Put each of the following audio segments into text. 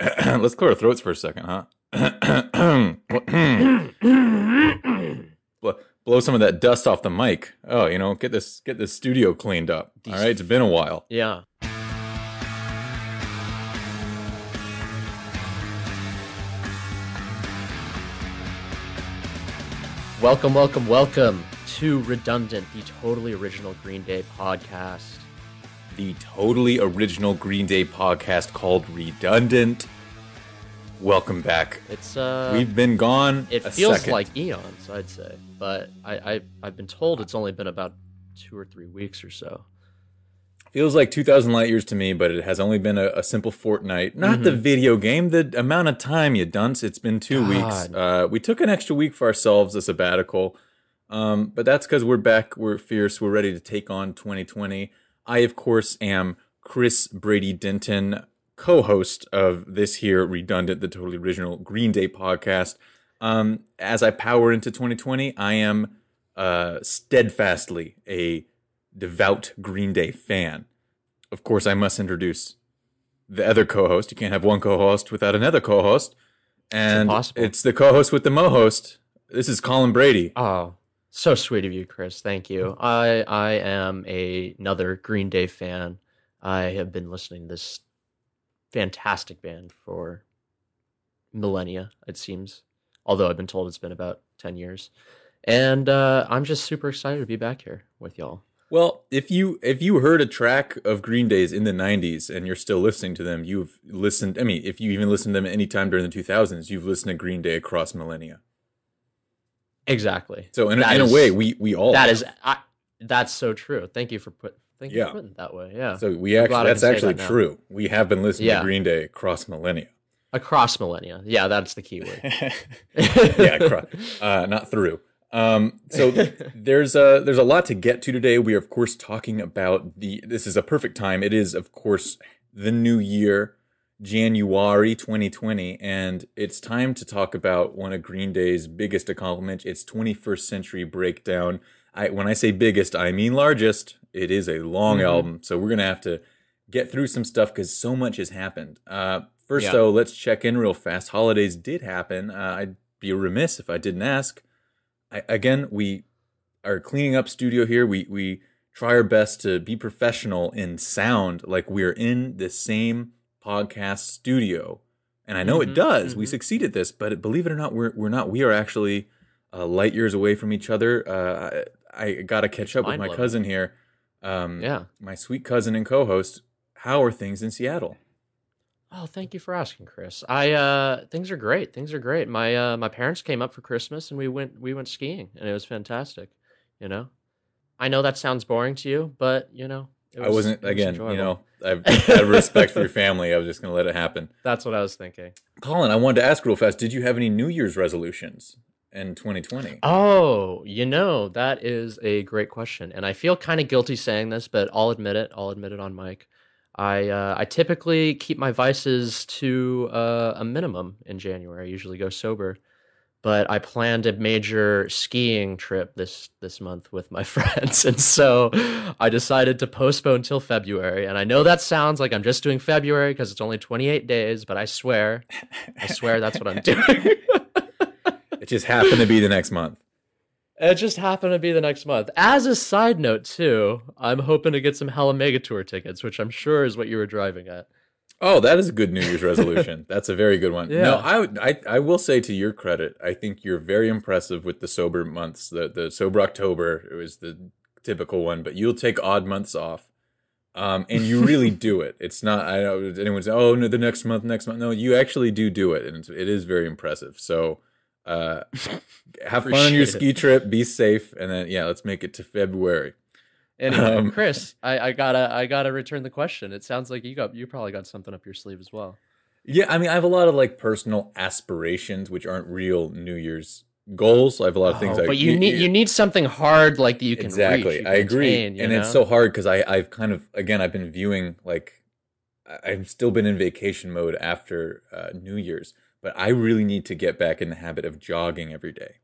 Let's clear our throats for a second, huh? Blow some of that dust off the mic. Oh, you know, get this studio cleaned up. All right, it's been a while. Yeah. Welcome, welcome, welcome to Redundant, the totally original Green Day podcast. The totally original Green Day podcast called Redundant. Welcome back. It's we've been gone. It feels like eons, I'd say, but I've been told it's only been about 2 or 3 weeks or so. Feels like 2,000 light years to me, but it has only been a simple fortnight. Not the video game, the amount of time, you dunce. It's been 2 weeks. We took an extra week for ourselves, a sabbatical, but that's because we're back. We're fierce. We're ready to take on 2020. I, of course, am Chris Brady Denton, co-host of this here Redundant, the totally original Green Day podcast. As I power into 2020, I am steadfastly a devout Green Day fan. Of course, I must introduce the other co-host. You can't have one co-host without another co-host. And it's the co-host with the mo-host. This is Colin Brady. Oh, so sweet of you, Chris. Thank you. I am another Green Day fan. I have been listening to this fantastic band for millennia, it seems. Although I've been told it's been about 10 years. And I'm just super excited to be back here with y'all. Well, if you heard a track of Green Day's in the 90s and you're still listening to them, you've listened, I mean, if you even listened to them at any time during the 2000s, you've listened to Green Day across millennia. Exactly. So in a way, we all that have. That's so true. Thank you for putting it that way. Yeah. So that's actually true. We have been listening to Green Day across millennia. Across millennia. Yeah, that's the key word. Yeah, not through. So there's a lot to get to today. We are, of course, talking about this is a perfect time. It is, of course, the new year, January 2020. And it's time to talk about one of Green Day's biggest accomplishments. Its 21st century breakdown. When I say biggest, I mean largest. It is a long album. So we're going to have to get through some stuff because so much has happened. First, though, let's check in real fast. Holidays did happen. I'd be remiss if I didn't ask. We are cleaning up studio here. We try our best to be professional and sound like we're in the same podcast studio. And I know it does. We succeed at this, but believe it or not, we are actually light years away from each other. I got to catch up with my cousin here. My sweet cousin and co-host. How are things in Seattle? Oh, thank you for asking, Chris. Things are great. Things are great. My my parents came up for Christmas and we went skiing and it was fantastic. You know, I know that sounds boring to you, but you know, it was enjoyable. You know, I have respect for your family. I was just going to let it happen. That's what I was thinking. Colin, I wanted to ask real fast. Did you have any New Year's resolutions in 2020? Oh, you know, that is a great question. And I feel kind of guilty saying this, but I'll admit it. I'll admit it on mic. I typically keep my vices to a minimum in January. I usually go sober, but I planned a major skiing trip this month with my friends, and so I decided to postpone till February. And I know that sounds like I'm just doing February because it's only 28 days, but I swear that's what I'm doing. It just happened to be the next month. It just happened to be the next month. As a side note, too, I'm hoping to get some Hell Omega Tour tickets, which I'm sure is what you were driving at. Oh, that is a good New Year's resolution. That's a very good one. Yeah. No, I will say, to your credit, I think you're very impressive with the sober months. The sober October was the typical one, but you'll take odd months off, and you really do it. It's not, I know anyone's, oh no, the next month. No, you actually do it, and it is very impressive. So. Have fun on your ski trip, be safe, and then let's make it to February. Anyway, Chris, I gotta return the question. It sounds like you probably got something up your sleeve as well. Yeah, I mean, I have a lot of like personal aspirations, which aren't real New Year's goals. I have a lot of things. But you need something hard like that you can reach. I agree, and it's so hard because I've kind of, again, I've been viewing like I've still been in vacation mode after New Year's. But I really need to get back in the habit of jogging every day.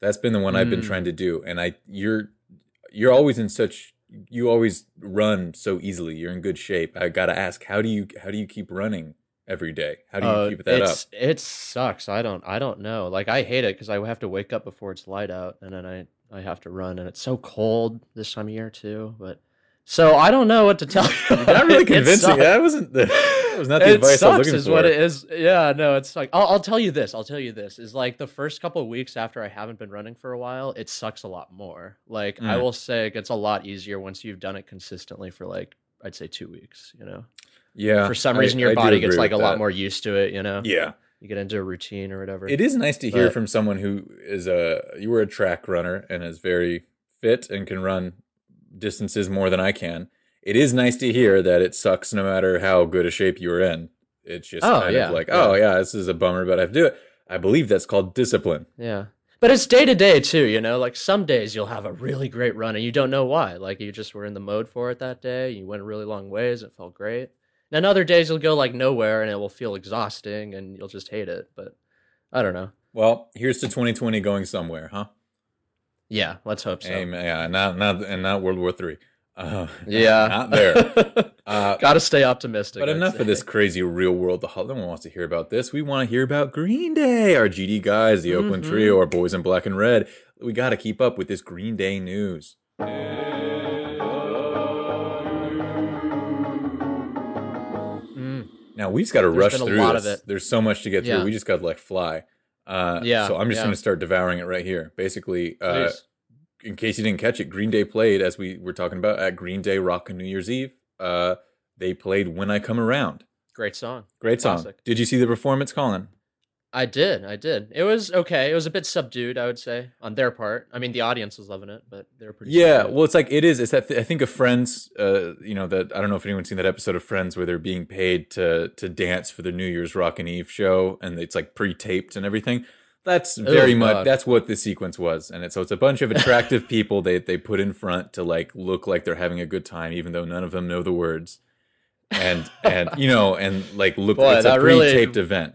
That's been the one I've been trying to do. And you're always you always run so easily. You're in good shape. I gotta ask, how do you keep running every day? How do you keep that up? It sucks. I don't know. Like, I hate it because I have to wake up before it's light out, and then I have to run, and it's so cold this time of year too. But so I don't know what to tell you. Not really convincing. That was not the advice I was looking for. It sucks is what it is. Yeah, no, it's like, I'll tell you this. Is like the first couple of weeks after I haven't been running for a while, it sucks a lot more. Like, I will say it gets a lot easier once you've done it consistently for, like, I'd say 2 weeks, you know? Yeah. For some reason, your body gets, like, a lot more used to it, you know? Yeah. You get into a routine or whatever. It is nice to hear from someone who is you were a track runner and is very fit and can run distances more than I can. It is nice to hear that it sucks no matter how good a shape you are in. It's just kind of like, this is a bummer, but I have to do it. I believe that's called discipline. Yeah. But it's day to day too, you know, like some days you'll have a really great run and you don't know why. Like, you just were in the mode for it that day. You went a really long ways. It felt great. And other days you'll go like nowhere and it will feel exhausting and you'll just hate it. But I don't know. Well, here's to 2020 going somewhere, huh? Yeah. Let's hope so. Yeah. Not World War III. Not there. Gotta stay optimistic. But enough of this crazy real world. No one wants to hear about this. We want to hear about Green Day, our GD guys, the Oakland Trio, our boys in black and red. We gotta keep up with this Green Day news. Now we just gotta rush through this. There's so much to get through. We just gotta like fly. So I'm just gonna start devouring it right here. Basically, in case you didn't catch it, Green Day played, as we were talking about, at Green Day Rock on New Year's Eve. They played When I Come Around. Great song. Classic. Did you see the performance, Colin? I did. It was okay. It was a bit subdued, I would say, on their part. I mean, the audience was loving it, but they were pretty subdued. Well, it's like it is. It's that I think of Friends, I don't know if anyone's seen that episode of Friends where they're being paid to dance for the New Year's Rockin' Eve show, and it's like pre-taped and everything. That's very much, that's what the sequence was. And so it's a bunch of attractive people they put in front to like look like they're having a good time, even though none of them know the words. And you know, and like look, boy, it's a pre-taped event.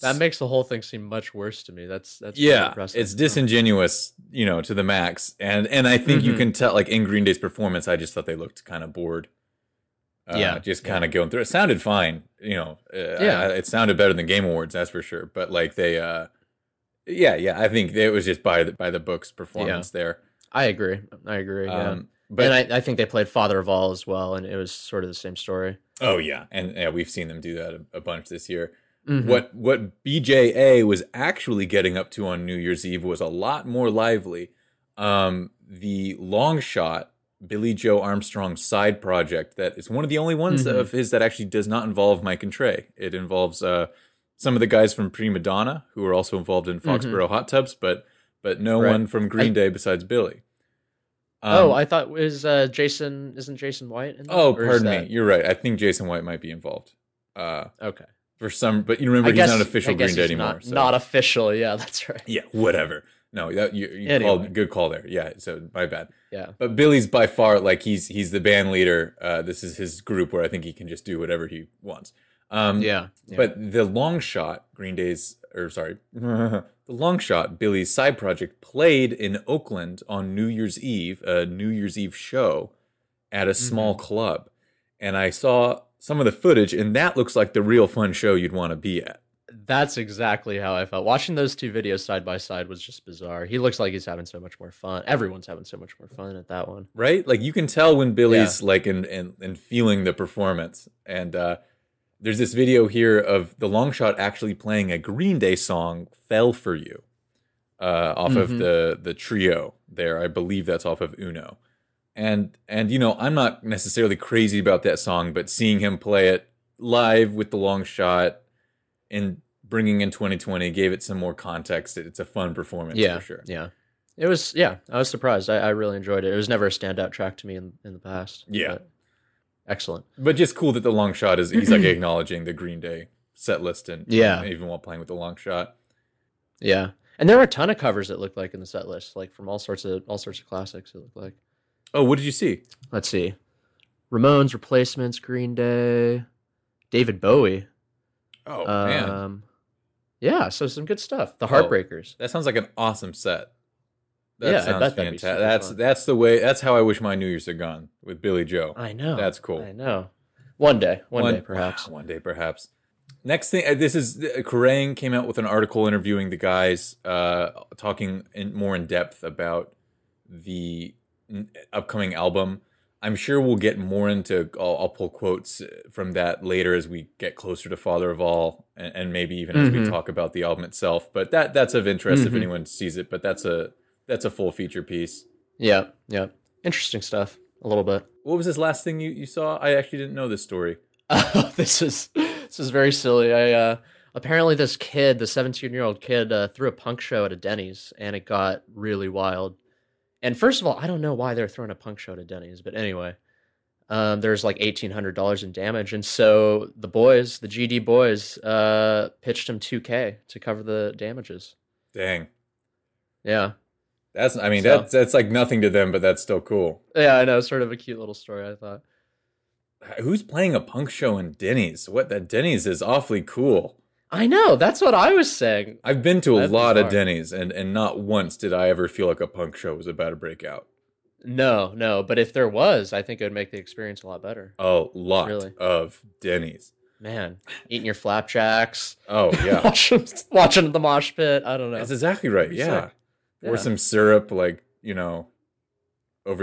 That makes the whole thing seem much worse to me. That's impressive. It's disingenuous, you know, to the max. And I think you can tell, like in Green Day's performance, I just thought they looked kind of bored. Just kind of going through. It sounded fine, you know. It sounded better than Game Awards, that's for sure. But like they... I think it was just by the book's performance there. I agree. But I think they played Father of All as well, and it was sort of the same story. Oh yeah, and we've seen them do that a bunch this year. Mm-hmm. What BJA was actually getting up to on New Year's Eve was a lot more lively. The long shot, Billie Joe Armstrong's side project, that is one of the only ones of his that actually does not involve Mike and Tré. It involves some of the guys from Prima Donna, who are also involved in Foxborough Hot Tubs, but no one from Green Day besides Billy. I thought was isn't Jason White in there? Oh, pardon me. You're right. I think Jason White might be involved. Okay. For some, but you remember he's not official Green Day anymore. Not official. Yeah, that's right. Yeah, whatever. No, good call there. Yeah, so my bad. Yeah. But Billy's by far, like he's the band leader. This is his group where I think he can just do whatever he wants. But the long shot, the long shot, Billy's side project played in Oakland on New Year's Eve, a New Year's Eve show at a small club. And I saw some of the footage, and that looks like the real fun show you'd want to be at. That's exactly how I felt. Watching those two videos side by side was just bizarre. He looks like he's having so much more fun. Everyone's having so much more fun at that one. Right? Like you can tell when Billy's like in feeling the performance. And, there's this video here of the long shot actually playing a Green Day song, Fell For You, off of the trio there. I believe that's off of Uno. And you know, I'm not necessarily crazy about that song, but seeing him play it live with the long shot and bringing in 2020 gave it some more context. It's a fun performance for sure. Yeah. It was, I was surprised. I really enjoyed it. It was never a standout track to me in the past. Yeah. But. Excellent. But just cool that the long shot is, he's like acknowledging the Green Day set list and even while playing with the long shot. Yeah. And there were a ton of covers that looked like in the set list, like from all sorts of classics it looked like. Oh, what did you see? Let's see. Ramones, Replacements, Green Day, David Bowie. Oh, man. Yeah, so some good stuff. The Heartbreakers. That sounds like an awesome set. That sounds fantastic. That's the way. That's how I wish my New Year's had gone with Billie Joe. I know. That's cool. I know. One day perhaps. Wow, one day perhaps. Next thing, this is Kerrang came out with an article interviewing the guys, talking more in depth about the upcoming album. I'm sure we'll get more into. I'll pull quotes from that later as we get closer to Father of All, and maybe even as we talk about the album itself. But that's of interest if anyone sees it. But that's a full feature piece. Yeah, yeah, interesting stuff. A little bit. What was this last thing you saw? I actually didn't know this story. This is very silly. Apparently this kid, the 17-year-old kid, threw a punk show at a Denny's, and it got really wild. And first of all, I don't know why they're throwing a punk show at a Denny's, but anyway, there's like $1,800 in damage, and so the GD boys, pitched him $2,000 to cover the damages. Dang. Yeah. That's like nothing to them, but that's still cool. Yeah, I know. Sort of a cute little story, I thought. Who's playing a punk show in Denny's? What, that Denny's is awfully cool. I know, that's what I was saying. I've been to a lot of Denny's, and not once did I ever feel like a punk show was about to break out. No, but if there was, I think it would make the experience a lot better. A lot of Denny's. Man, eating your flapjacks. Oh, yeah. watching the mosh pit. I don't know. That's exactly right, yeah. Or some syrup, over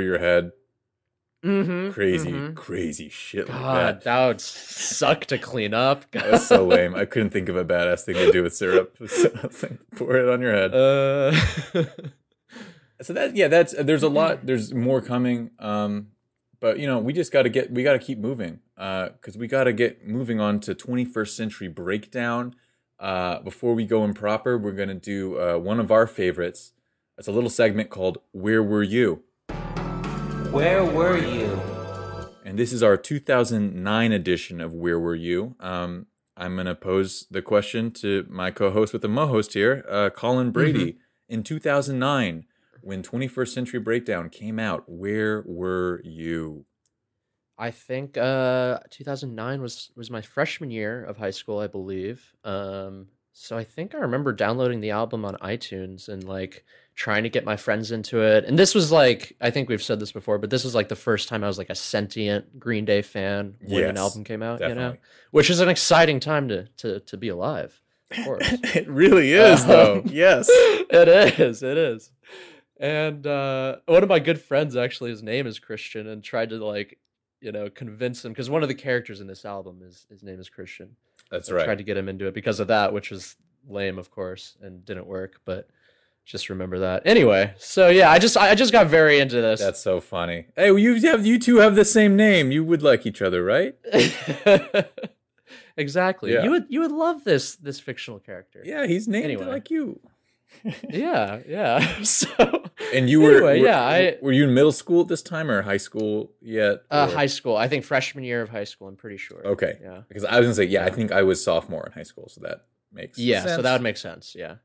your head. Mm-hmm, crazy shit like that. God, that would suck to clean up. That's so lame. I couldn't think of a badass thing to do with syrup. So I was like, pour it on your head. So that, yeah, that's, there's a lot, there's more coming. But we just got to keep moving. Cause we got to get moving on to 21st Century Breakdown. Before we go in proper, we're going to do, one of our favorites. It's a little segment called Where Were You? Where were you? And this is our 2009 edition of Where Were You? I'm going to pose the question to my co-host with the mo-host here, Colin Brady. In 2009, when 21st Century Breakdown came out, where were you? I think 2009 was my freshman year of high school, I believe. So I think I remember downloading the album on iTunes and trying to get my friends into it. And this was I think we've said this before, but this was the first time I was a sentient Green Day fan when an album came out, definitely. Which is an exciting time to be alive. Of course. It really is though. Yes, it is. And, one of my good friends, actually, his name is Christian, and tried to convince him, because one of the characters in this album is, his name is Christian. That's right. I tried to get him into it because of that, which was lame, of course, and didn't work. But just remember that. Anyway, so yeah, I just got very into this. That's so funny. Hey, you two have the same name. You would like each other, right? Exactly. Yeah. You would love this fictional character. Yeah, he's named like you. Yeah. So. And you were were you in middle school at this time or high school yet? High school. I think freshman year of high school, I'm pretty sure. Okay. Yeah. Because I was going to say, I think I was sophomore in high school, so that makes sense. Yeah, so that would make sense, yeah.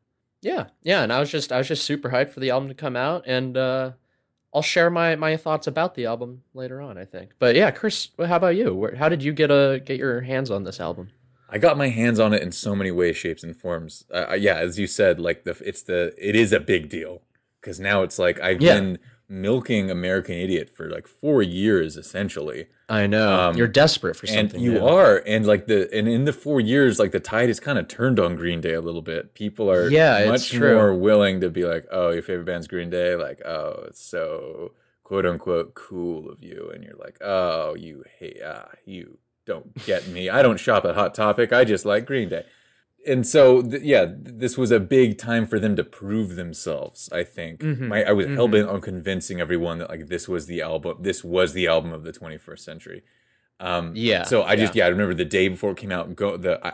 Yeah, yeah, and I was just super hyped for the album to come out, and I'll share my thoughts about the album later on, I think. But yeah, Chris, how about you? How did you get your hands on this album? I got my hands on it in so many ways, shapes, and forms. As you said, it is a big deal. Because now it's I've been milking American Idiot for 4 years essentially. I know. You're desperate for something. And you are. And in the 4 years, the tide has kind of turned on Green Day a little bit. People are much more willing to be oh, your favorite band's Green Day. Oh, it's so quote unquote cool of you. And you're oh, you hate, you don't get me. I don't shop at Hot Topic. I just like Green Day. And so, this was a big time for them to prove themselves, I think. I was hell-bent on convincing everyone that, this was the album. This was the album of the 21st century. So I just, I remember the day before it came out,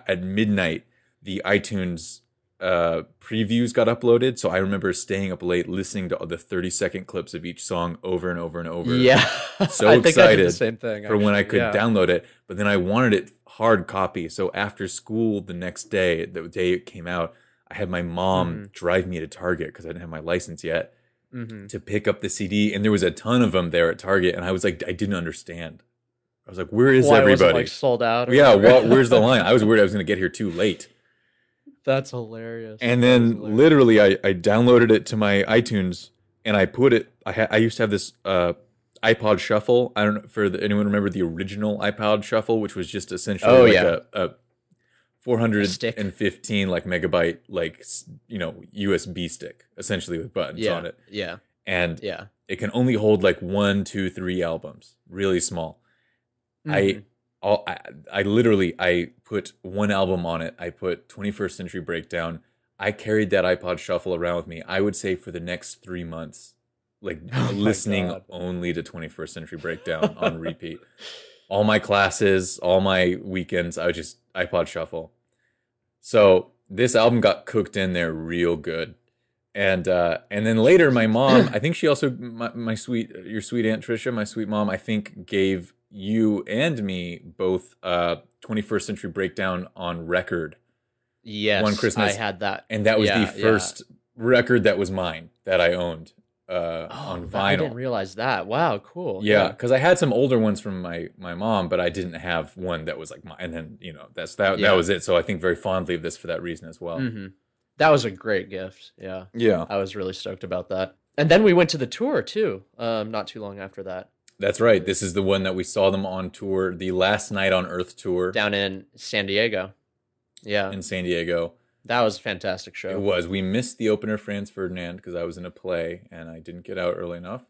at midnight, the iTunes previews got uploaded. So I remember staying up late listening to all the 30-second clips of each song over and over and over. Yeah. So I excited think I did the same thing, for when I could download it. But then I wanted it hard copy. So after school the next day, the day it came out, I had my mom drive me to Target because I didn't have my license yet to pick up the CD. And there was a ton of them there at Target. And I was I didn't understand. I was where is everybody? It wasn't sold out. Where's the line? I was worried I was going to get here too late. That's hilarious. And then literally I downloaded it to my iTunes and I put it, I used to have this iPod Shuffle. I don't know anyone remember the original iPod Shuffle, which was just essentially a 415 like megabyte, like, you know, USB stick essentially with buttons on it. Yeah. And it can only hold like 1, 2, 3 albums, really small. I literally put one album on it. I put 21st Century Breakdown. I carried that iPod Shuffle around with me, I would say, for the next 3 months, like listening only to 21st Century Breakdown on repeat. All my classes, all my weekends, I would just iPod Shuffle. So this album got cooked in there real good. And then later, my mom, I think she also, your sweet Aunt Trisha, my sweet mom, I think gave you and me both 21st Century Breakdown on record. Yes, one Christmas. I had that. And that was the first record that was mine, that I owned on vinyl. I didn't realize that. Wow, cool. Yeah, because I had some older ones from my mom, but I didn't have one that was like mine. And then, you know, that was it. So I think very fondly of this for that reason as well. Mm-hmm. That was a great gift. Yeah. Yeah. I was really stoked about that. And then we went to the tour too, not too long after that. That's right. This is the one that we saw them on tour, the Last Night on Earth tour. Down in San Diego. Yeah. In San Diego. That was a fantastic show. It was. We missed the opener, Franz Ferdinand, because I was in a play and I didn't get out early enough.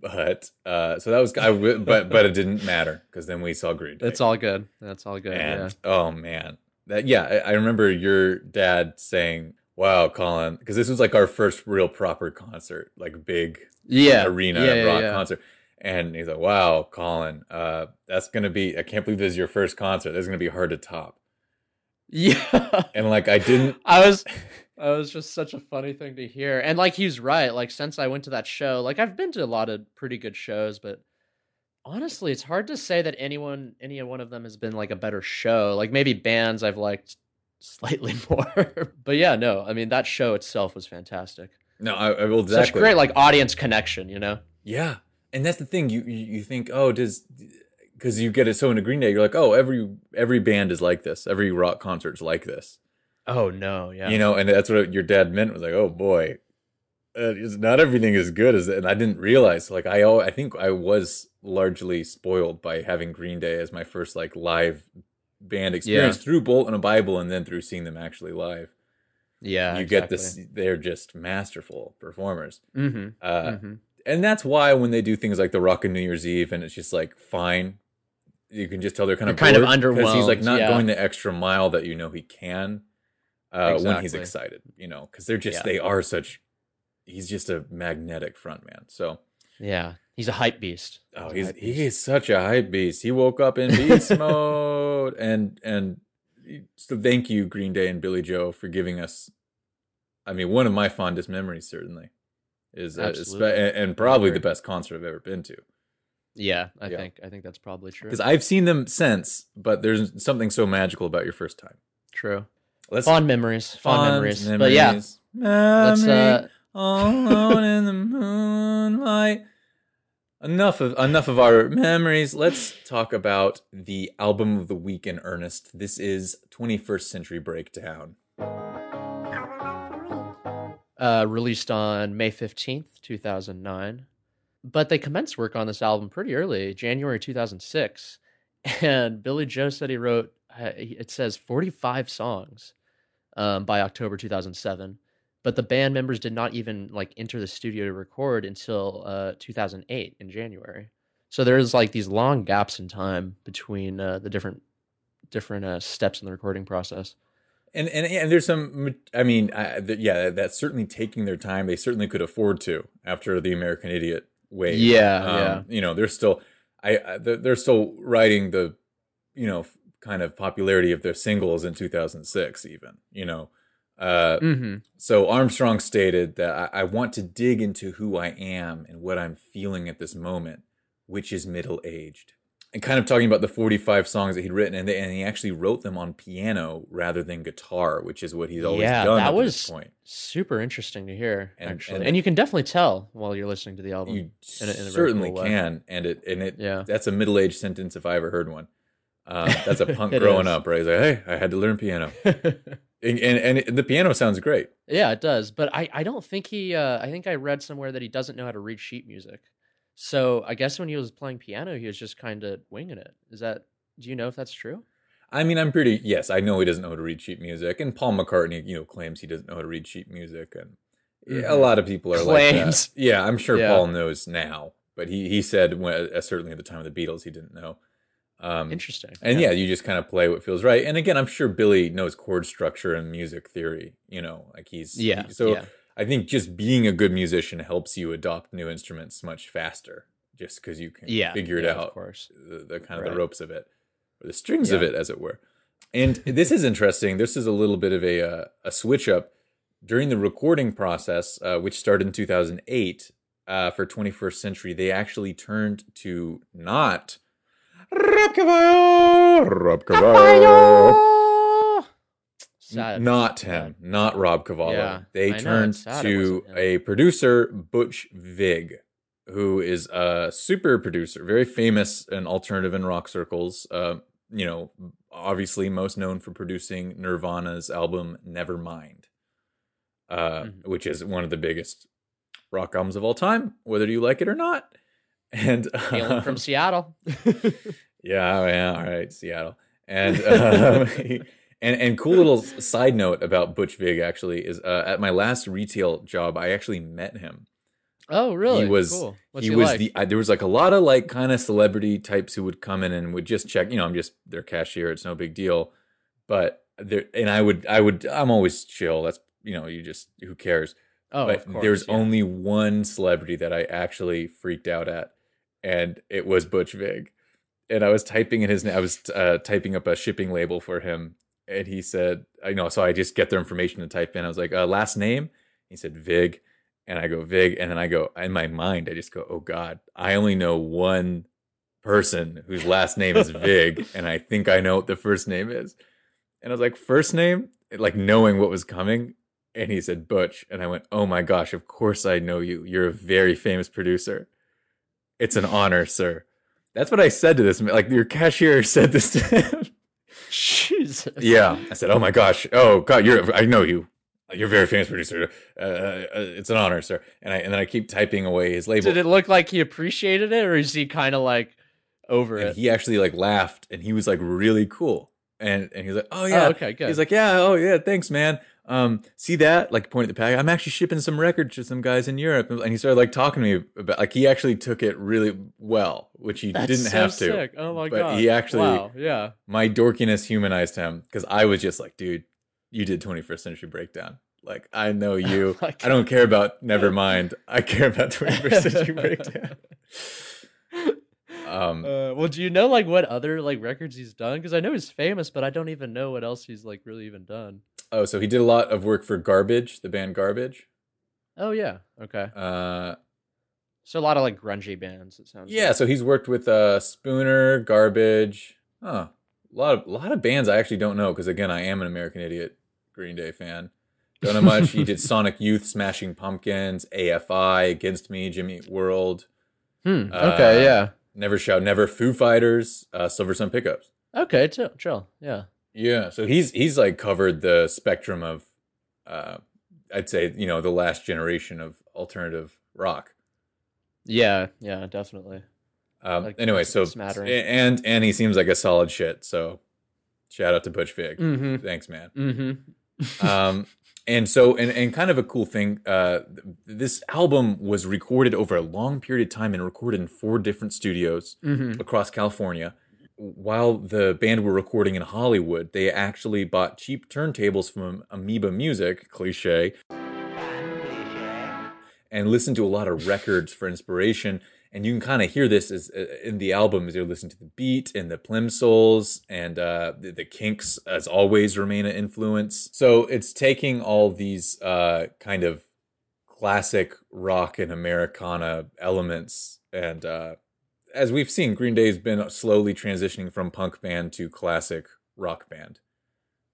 But but it didn't matter because then we saw Green Day. That's all good. And oh man. I remember your dad saying, "Wow, Colin," because this was like our first real proper concert, like big arena rock concert. And he's like, "Wow, Colin, that's going to be, I can't believe this is your first concert. That's going to be hard to top." Yeah. And like, I was just such a funny thing to hear. And like, he's right. Like, since I went to that show, like I've been to a lot of pretty good shows, but honestly, it's hard to say that any one of them has been like a better show. Like maybe bands I've liked slightly more, but yeah, no, I mean that show itself was fantastic. No, I will exactly. Such great like audience connection, you know? Yeah, and that's the thing. You think because you get it so into Green Day, you're like, oh, every band is like this, every rock concert's like this. Oh no, yeah, you know, and that's what your dad meant was like, oh boy, not everything is good as that. And I didn't realize like I think I was largely spoiled by having Green Day as my first like live band experience through Bolt and a Bible and then through seeing them actually live. Yeah, you get this. They're just masterful performers. Mm-hmm. And that's why when they do things like the Rock and New Year's Eve and it's just like fine, you can just tell they're kind of underwhelmed because he's like not going the extra mile that you know he can when he's excited, you know, because they're just they are such. He's just a magnetic frontman. So yeah, he's a hype beast. Oh, he's such a hype beast. He woke up in beast mode, and so thank you, Green Day and Billie Joe, for giving us. I mean, one of my fondest memories certainly is, and probably the best concert I've ever been to. Yeah, I think that's probably true. Because I've seen them since, but there's something so magical about your first time. True. Fond memories. But yeah, let's. All alone in the moonlight. Enough of our memories. Let's talk about the album of the week in earnest. This is 21st Century Breakdown. Released on May 15th, 2009. But they commenced work on this album pretty early, January 2006. And Billie Joe said he wrote, it says 45 songs by October 2007. But the band members did not even like enter the studio to record until 2008 in January. So there's like these long gaps in time between the different steps in the recording process. And there's some, I mean, that's certainly taking their time. They certainly could afford to after the American Idiot wave. Yeah, you know, they're still riding the, you know, kind of popularity of their singles in 2006 even, you know. So Armstrong stated that I want to dig into who I am and what I'm feeling at this moment, which is middle-aged. And kind of talking about the 45 songs that he'd written, and he actually wrote them on piano rather than guitar, which is what he's always done at this point. Yeah, that was super interesting to hear, actually. And you can definitely tell while you're listening to the album. You certainly can, and that's a middle-aged sentence if I ever heard one. That's a punk growing up, right? He's like, hey, I had to learn piano. And the piano sounds great. Yeah, it does. But I don't think he... I think I read somewhere that he doesn't know how to read sheet music. So I guess when he was playing piano, he was just kind of winging it. Do you know if that's true? I mean, I'm pretty, yes, I know he doesn't know how to read sheet music. And Paul McCartney, you know, claims he doesn't know how to read sheet music. And a lot of people are claims. Like that. Yeah, I'm sure Paul knows now. But he said, certainly at the time of the Beatles, he didn't know. Interesting. And you just kind of play what feels right. And again, I'm sure Billy knows chord structure and music theory. You know, like he's... Yeah. I think just being a good musician helps you adopt new instruments much faster. Just because you can figure it out. Of course. The kind of the ropes of it. The strings of it, as it were. And this is interesting. This is a little bit of a switch up during the recording process, which started in 2008 for 21st Century. They actually turned to not Rob Cavallo, not him, not Rob Cavallo. Yeah, they turned to a producer, Butch Vig, who is a super producer, very famous in alternative and rock circles. You know, obviously most known for producing Nirvana's album Nevermind, which is one of the biggest rock albums of all time, whether you like it or not. And from Seattle. All right, Seattle. And and cool little side note about Butch Vig actually is at my last retail job, I actually met him. Oh, really? He was cool. There was like a lot of like kind of celebrity types who would come in and would just check, you know, I'm just their cashier, it's no big deal. But there, and I'm always chill. That's, you know, you just, who cares? Oh, but of course, there's only one celebrity that I actually freaked out at, and it was Butch Vig. And I was typing in his name, I was typing up a shipping label for him, and he said, you know, so I just get their information to type in. I was like, last name? He said Vig. And I go Vig, and then I go, in my mind, I just go, oh God, I only know one person whose last name is Vig, and I think I know what the first name is. And I was like, first name? Like knowing what was coming. And he said, Butch. And I went, oh my gosh, of course I know you. You're a very famous producer. It's an honor, sir. That's what I said to this man. Like, your cashier said this to him. Jesus. Yeah. I said, oh my gosh. Oh God, I know you. You're a very famous producer. It's an honor, sir. And then I keep typing away his label. Did it look like he appreciated it, or is he kind of like over it? He actually like laughed, and he was like really cool. And he's like, oh yeah, oh, okay, good. He's like, yeah, oh yeah, thanks, man. See that? Like point at the pack. I'm actually shipping some records to some guys in Europe, and he started like talking to me about like he actually took it really well, which he didn't have to. Sick. Oh my god! But he actually, my dorkiness humanized him, because I was just like, dude, you did 21st Century Breakdown. Like, I know you. Oh, I don't care about Nevermind. I care about 21st Century Breakdown. Well, do you know, like, what other, like, records he's done? Because I know he's famous, but I don't even know what else he's, like, really even done. Oh, so he did a lot of work for Garbage, the band Garbage. Oh, yeah. Okay. So a lot of, like, grungy bands, it sounds like. So he's worked with Spooner, Garbage. Huh. A lot of bands I actually don't know, because, again, I am an American idiot. Green Day fan. Don't know much. He did Sonic Youth, Smashing Pumpkins, AFI, Against Me, Jimmy Eat World. Never Shout Never, Foo Fighters, Silver Sun Pickups. Okay, chill. Yeah. Yeah, so he's like covered the spectrum of, I'd say, you know, the last generation of alternative rock. Yeah, definitely. Anyway, so, and he seems like a solid shit, so... Shout out to Butch Vig. Mm-hmm. Thanks, man. Mm-hmm. And kind of a cool thing, this album was recorded over a long period of time and recorded in 4 different studios across California. While the band were recording in Hollywood, they actually bought cheap turntables from Amoeba Music, cliche, and listened to a lot of records for inspiration. And you can kind of hear this as in the album as you're listening to the beat and the plimsolls and the Kinks, as always, remain an influence. So it's taking all these kind of classic rock and Americana elements. And as we've seen, Green Day has been slowly transitioning from punk band to classic rock band.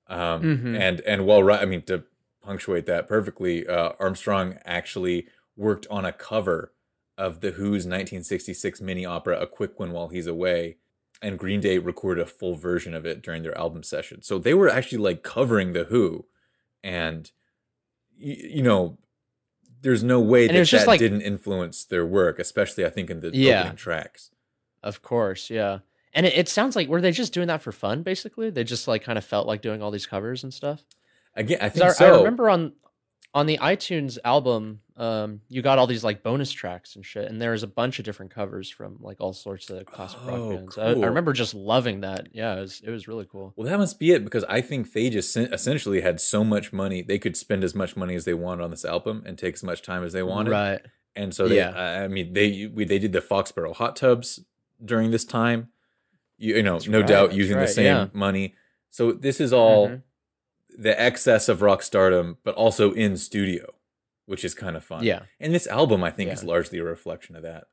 And while, I mean, to punctuate that perfectly, Armstrong actually worked on a cover of The Who's 1966 mini-opera, A Quick One While He's Away, and Green Day recorded a full version of it during their album session. So they were actually, like, covering The Who, and, you know, there's no way that like, didn't influence their work, especially, I think, in the opening tracks. Of course, yeah. And it sounds like, were they just doing that for fun, basically? They just like kind of felt like doing all these covers and stuff? Again, I think so. I remember on the iTunes album, you got all these like bonus tracks and shit, and there was a bunch of different covers from like all sorts of classic rock bands. Cool. I remember just loving that. Yeah, it was really cool. Well, that must be it, because I think they just essentially had so much money, they could spend as much money as they wanted on this album and take as much time as they wanted. Right. And so they, I mean, they did the Foxborough Hot Tubs during this time. You know, that's no doubt using the same money. So this is all the excess of rock stardom, but also in studio, which is kind of fun. Yeah. And this album, I think, is largely a reflection of that,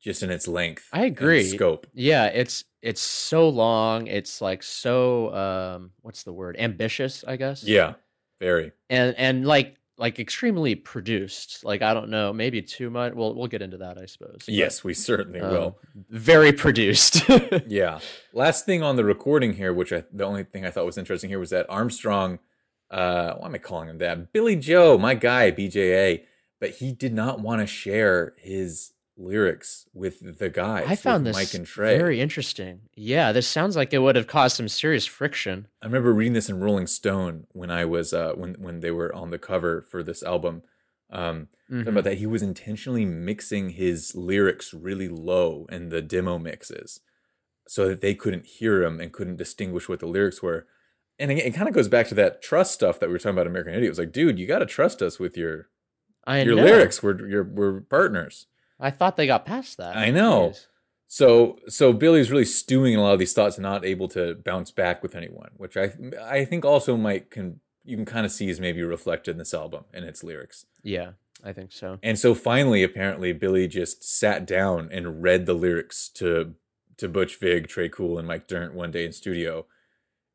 just in its length. I agree. And scope. Yeah, it's so long. It's like so, what's the word? Ambitious, I guess. Yeah, very. And like extremely produced. Like, I don't know, maybe too much. Well, we'll get into that, I suppose. Yes, we certainly will. Very produced. Yeah. Last thing on the recording here, which the only thing I thought was interesting here was that Armstrong, why am I calling him that? Billy Joe, my guy, BJA, but he did not want to share his lyrics with the guys. I found this Mike and Tré very interesting. Yeah, this sounds like it would have caused some serious friction. I remember reading this in Rolling Stone when I was when they were on the cover for this album. About that, he was intentionally mixing his lyrics really low in the demo mixes so that they couldn't hear him and couldn't distinguish what the lyrics were. And again, it kind of goes back to that trust stuff that we were talking about. American Idiot was like, dude, you got to trust us with your lyrics. We're partners. I thought they got past that. I know. Jeez. So Billy's really stewing a lot of these thoughts, not able to bounce back with anyone, which I think also you can kind of see is maybe reflected in this album and its lyrics. Yeah, I think so. And so finally, apparently, Billy just sat down and read the lyrics to Butch Vig, Tré Cool, and Mike Dirnt one day in studio,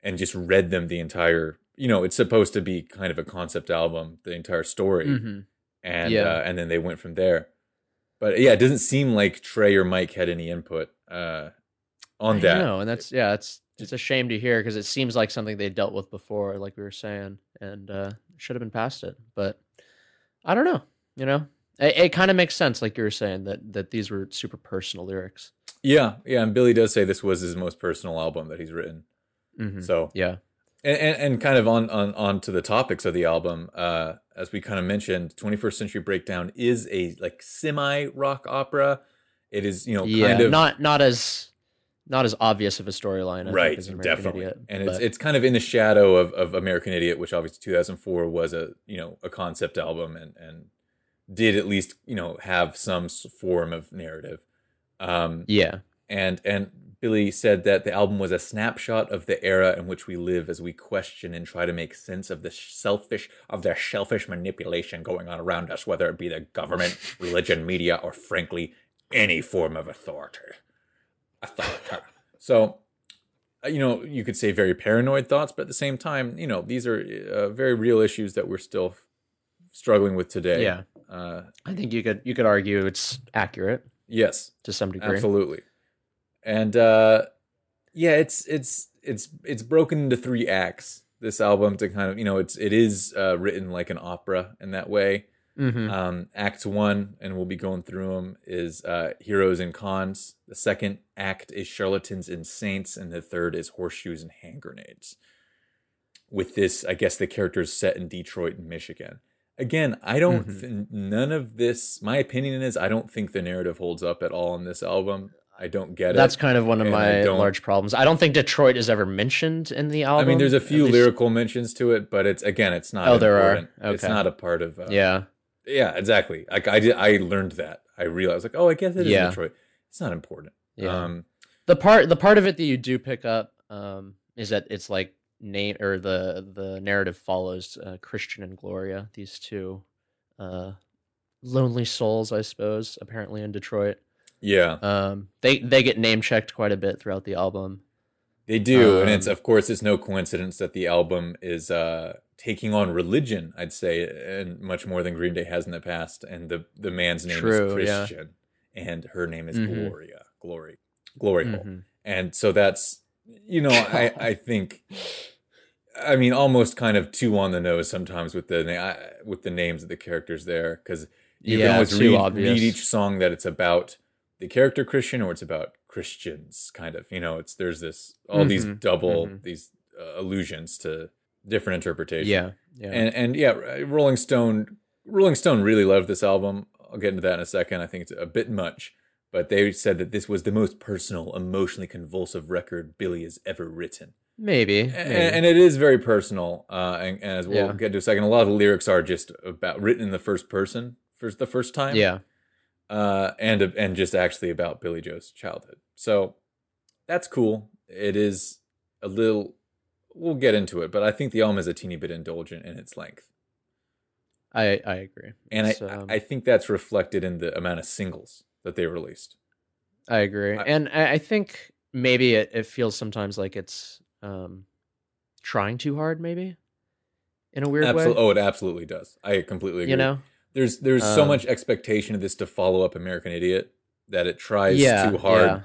and just read them the entire. You know, it's supposed to be kind of a concept album, the entire story, and then they went from there. But yeah, it doesn't seem like Tré or Mike had any input on that. No, and it's a shame to hear, because it seems like something they dealt with before, like we were saying, and should have been past it. But I don't know, you know, it kind of makes sense, like you were saying, that these were super personal lyrics. Yeah, and Billy does say this was his most personal album that he's written. Mm-hmm. So yeah, and kind of on to the topics of the album. As we kind of mentioned, 21st Century Breakdown is a like semi rock opera. It is, you know, kind of not as obvious of a storyline, right? As American definitely, Idiot, and it's kind of in the shadow of American Idiot, which obviously 2004 was a concept album and did at least, you know, have some form of narrative. And Billy said that the album was a snapshot of the era in which we live as we question and try to make sense of the shellfish manipulation going on around us, whether it be the government, religion, media, or frankly, any form of authority. So, you know, you could say very paranoid thoughts, but at the same time, you know, these are very real issues that we're still struggling with today. Yeah. I think you could argue it's accurate. Yes. To some degree. Absolutely. And it's broken into three acts, this album, to kind of, you know, it is written like an opera in that way. Mm-hmm. Act one, and we'll be going through them, is heroes and cons. The second act is charlatans and saints, and the third is horseshoes and hand grenades. With this, I guess the character is set in Detroit and Michigan. Again, I don't. None of this. My opinion is I don't think the narrative holds up at all on this album. I don't get it. That's kind of one of my large problems. I don't think Detroit is ever mentioned in the album. I mean, there's a few lyrical mentions to it, but it's not. Oh, there are. Okay. It's not a part of. Yeah, exactly. Like I learned that. I realized, like, oh, I guess it is Detroit. It's not important. Yeah. The part of it that you do pick up is that it's like name or the narrative follows Christian and Gloria, these two lonely souls, I suppose, apparently in Detroit. Yeah. They get name checked quite a bit throughout the album. They do, and it's, of course, it's no coincidence that the album is taking on religion, I'd say, and much more than Green Day has in the past. And the man's name is Christian, and her name is Gloria. Glorical. Mm-hmm. And so that's, you know, I think, I mean, almost kind of too on the nose sometimes with the names of the characters there, because you can always read each song that it's about. the character Christian or it's about Christians, kind of, you know, it's, there's this, all these double, these allusions to different interpretations. And Rolling Stone really loved this album. I'll get into that in a second. I think it's a bit much, but they said that this was the most personal, emotionally convulsive record Billy has ever written. Maybe. And it is very personal. And as we'll get to a second, a lot of the lyrics are just about written in the first person for the first time. Yeah. And just actually about Billie Joe's childhood. So that's cool. It is a little, we'll get into it, but I think the album is a teeny bit indulgent in its length. I agree. And so, I think that's reflected in the amount of singles that they released. I agree. I think maybe it feels sometimes like it's trying too hard, maybe, in a weird way. Oh, it absolutely does. I completely agree. You know? There's so much expectation of this to follow up American Idiot that it tries too hard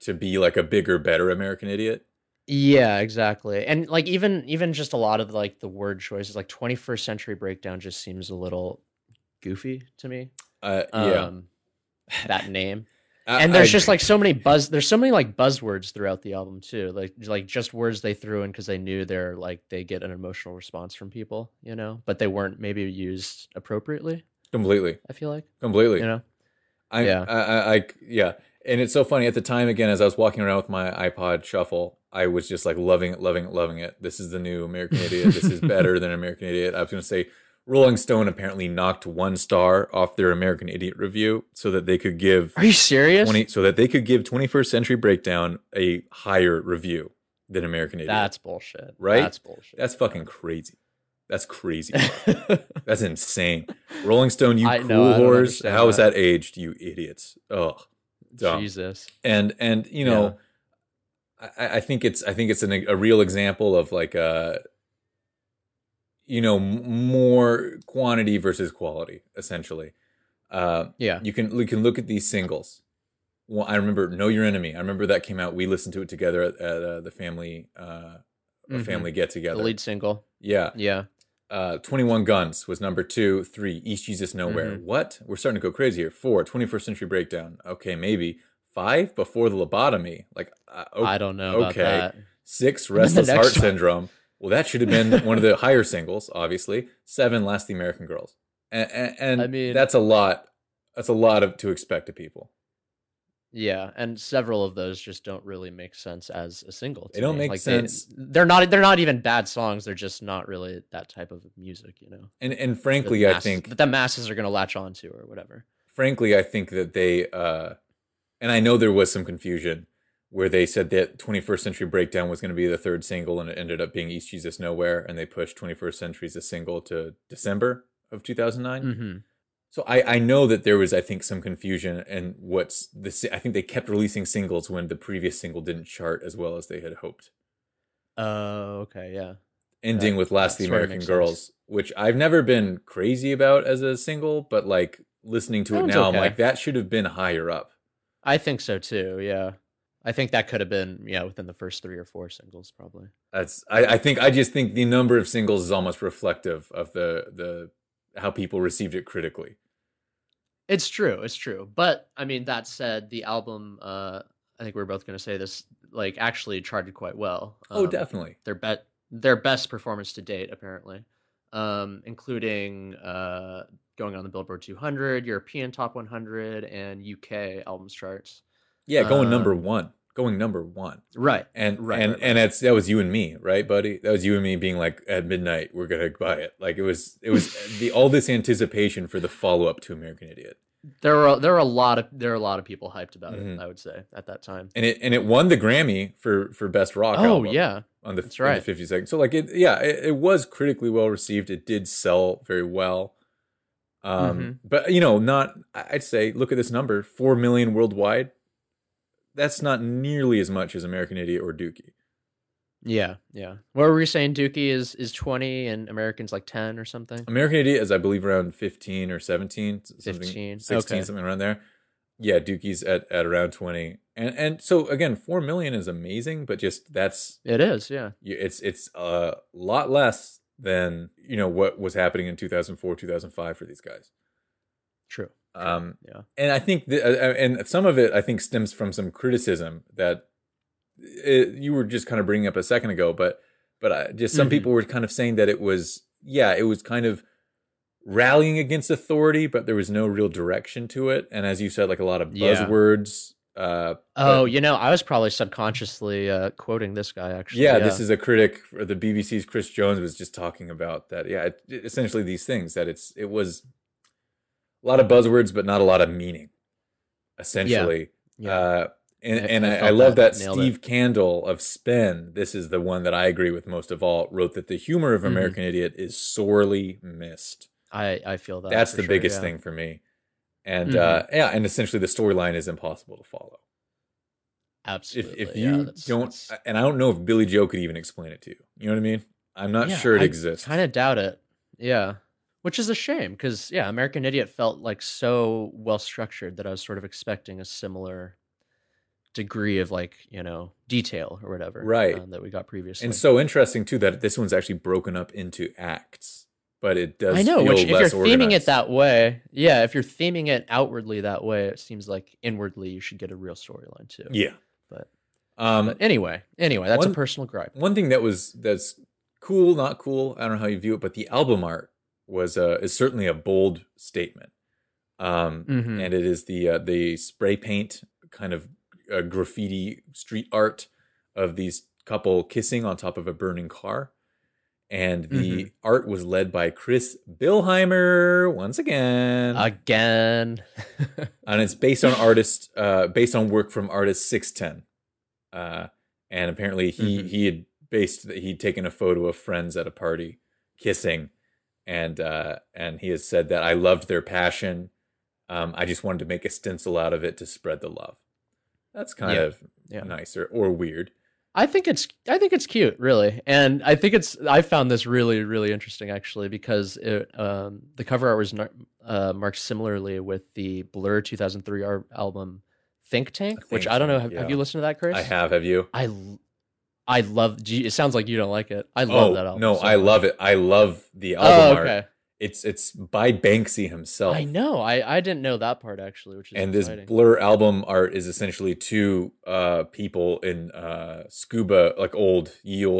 to be like a bigger, better American Idiot. Yeah, exactly. And like even just a lot of like the word choices, like 21st Century Breakdown just seems a little goofy to me. That name. And there's just like so many buzzwords throughout the album too. Like just words they threw in because they knew they're like they get an emotional response from people, you know, but they weren't maybe used appropriately. Completely. I feel like. Completely. You know. And it's so funny at the time, again, as I was walking around with my iPod Shuffle, I was just like loving it. This is the new American Idiot. This is better than American Idiot. I was going to say Rolling Stone apparently knocked 1 star off their American Idiot review so that they could give... Are you serious? 21st Century Breakdown a higher review than American Idiot. That's bullshit. Right? That's bullshit. That's fucking crazy. That's crazy. That's insane. Rolling Stone, whores. How is that aged, you idiots? Ugh. Dumb. Jesus. And you know, I think it's a real example of like more quantity versus quality, essentially. You can look at these singles. Well, I remember Know Your Enemy. I remember that came out. We listened to it together at the family family get together. The lead single. Yeah. Yeah. 21 Guns was number 2, 3, East Jesus Nowhere. What? We're starting to go crazy here. 4, 21st Century Breakdown. Okay, maybe. 5, Before the Lobotomy. Like, I don't know about that. 6, Restless Heart Syndrome. Well, that should have been one of the higher singles, obviously. 7, Last of the American Girls. And I mean, that's a lot. That's a lot to expect of people. Yeah, and several of those just don't really make sense as a single. They don't make sense. They're not even bad songs. They're just not really that type of music, you know. And frankly, I think that the masses are going to latch on to or whatever. Frankly, I think that they and I know there was some confusion where they said that 21st Century Breakdown was going to be the third single, and it ended up being East Jesus Nowhere, and they pushed 21st Century as a single to December of 2009. So I know that there was, I think, some confusion and I think they kept releasing singles when the previous single didn't chart as well as they had hoped. Okay, yeah. Ending with Last of the American Girls, which I've never been crazy about as a single, but like listening to it now, I'm like, that should have been higher up. I think so too, yeah. I think that could have been, within the first 3 or 4 singles probably. I just think the number of singles is almost reflective of the how people received it critically. It's true. But I mean, that said, the album, I think we're both going to say this, like actually charted quite well. Definitely. Their best performance to date, apparently, including going on the Billboard 200, European Top 100, and UK albums charts. Yeah, going number 1. Right. And that was you and me, right, buddy? That was you and me being like, at midnight, we're gonna buy it. Like it was the all this anticipation for the follow up to American Idiot. There are a lot of people hyped about it, I would say, at that time. And it won the Grammy for Best Rock album. Oh yeah. On the 52nd. So like it was critically well received. It did sell very well. But I'd say look at this number, 4 million worldwide. That's not nearly as much as American Idiot or Dookie. Yeah. What were we saying? Dookie is 20 and American's like 10 or something? American Idiot is, I believe, around 15 or 17. 16, something around there. Yeah, Dookie's at around 20. And so, again, 4 million is amazing, but just that's... It is, yeah. It's a lot less than, what was happening in 2004, 2005 for these guys. True. And I think, and some of it, I think, stems from some criticism that you were just kind of bringing up a second ago, but some people were kind of saying that it was kind of rallying against authority, but there was no real direction to it. And as you said, like a lot of buzzwords. I was probably subconsciously quoting this guy, actually. Yeah, this is a critic. The BBC's Chris Jones was just talking about that. Yeah, essentially these things, that it was a lot of buzzwords, but not a lot of meaning, essentially. Yeah. And I love that Steve Candle of Spin, this is the one that I agree with most of all, wrote that the humor of American Idiot is sorely missed. I feel that. That's the biggest thing for me. And and essentially the storyline is impossible to follow. Absolutely. If you I don't know if Billy Joe could even explain it to you. You know what I mean? I'm not sure I exists. I kind of doubt it. Yeah. Which is a shame because, American Idiot felt like so well structured that I was sort of expecting a similar degree of detail or whatever. Right. That we got previously. And so interesting too that this one's actually broken up into acts. But it does. I know. Feel which, less if you're theming organized. It that way, if you're theming it outwardly that way, it seems like inwardly you should get a real storyline too. Yeah. But anyway, that's a personal gripe. One thing that's cool, not cool. I don't know how you view it, but the album art is certainly a bold statement, and it is the spray paint kind of graffiti street art of these couple kissing on top of a burning car. And the art was led by Chris Billheimer once again. And it's based on work from artist 610. And apparently he'd taken a photo of friends at a party kissing, and he has said that I loved their passion. I just wanted to make a stencil out of it to spread the love. That's kind of nice or weird. I think it's cute, really, and I found this really, really interesting, actually, because the cover art was marked similarly with the Blur 2003 album Think Tank, which I don't know. Have you listened to that, Chris? I have. Have you? I love. It sounds like you don't like it. I love that album. No, so I love it. I love the album art. It's by Banksy himself. I know. I didn't know that part, actually, which is exciting. This Blur album art is essentially two people in scuba, like old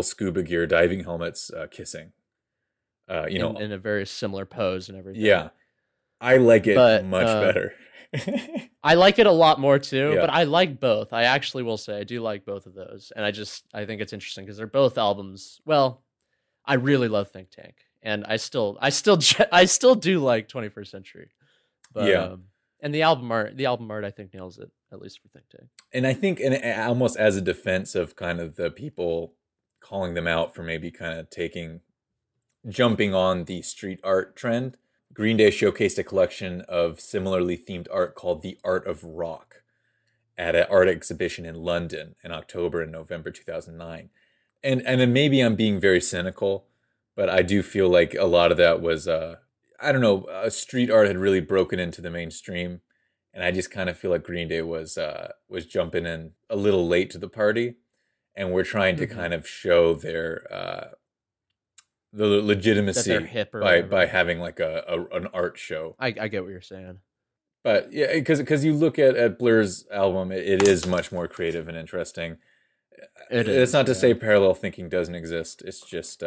scuba gear, diving helmets, kissing. In a very similar pose and everything. Yeah, I like it much better. I like it a lot more too, but I like both. I actually will say I do like both of those, and I think it's interesting because they're both albums. Well, I really love Think Tank. And I still do like 21st Century, but, and the album art, I think nails it, at least for Think Tank. And I think, and almost as a defense of kind of the people calling them out for maybe kind of jumping on the street art trend, Green Day showcased a collection of similarly themed art called The Art of Rock at an art exhibition in London in October and November 2009. And then maybe I'm being very cynical. But I do feel like a lot of that was, street art had really broken into the mainstream. And I just kind of feel like Green Day was jumping in a little late to the party. And we're trying to kind of show their the legitimacy that they're hip or by having like an art show. I get what you're saying. But yeah, because you look at Blur's album, it is much more creative and interesting. It's not to say parallel thinking doesn't exist. It's just...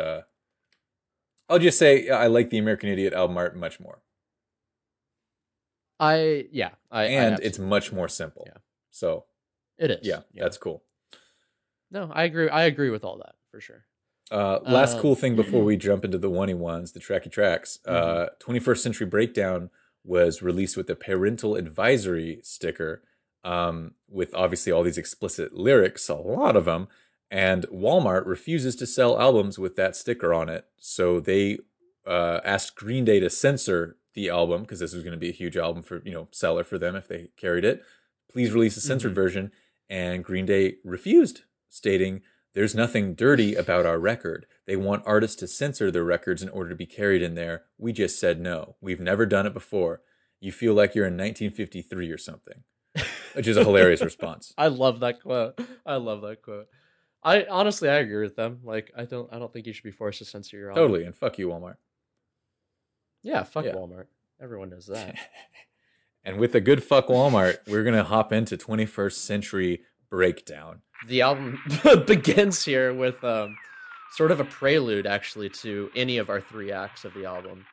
I'll just say I like the American Idiot album art much more. And it's much more simple. Yeah. So it is. Yeah, that's cool. No, I agree. I agree with all that for sure. Last cool thing before we jump into the oney-ones, the tracky tracks. 21st Century Breakdown was released with a parental advisory sticker, with obviously all these explicit lyrics, a lot of them. And Walmart refuses to sell albums with that sticker on it. So they asked Green Day to censor the album because this was going to be a huge album for, seller for them if they carried it. Please release a censored version. And Green Day refused, stating, "There's nothing dirty about our record. They want artists to censor their records in order to be carried in there. We just said no. We've never done it before. You feel like you're in 1953 or something," which is a hilarious response. I love that quote. I honestly agree with them. Like, I don't think you should be forced to censor your album. Totally, and fuck you, Walmart. Yeah, fuck Walmart. Everyone knows that. And with a good fuck Walmart, we're going to hop into 21st Century Breakdown. The album begins here with sort of a prelude, actually, to any of our three acts of the album.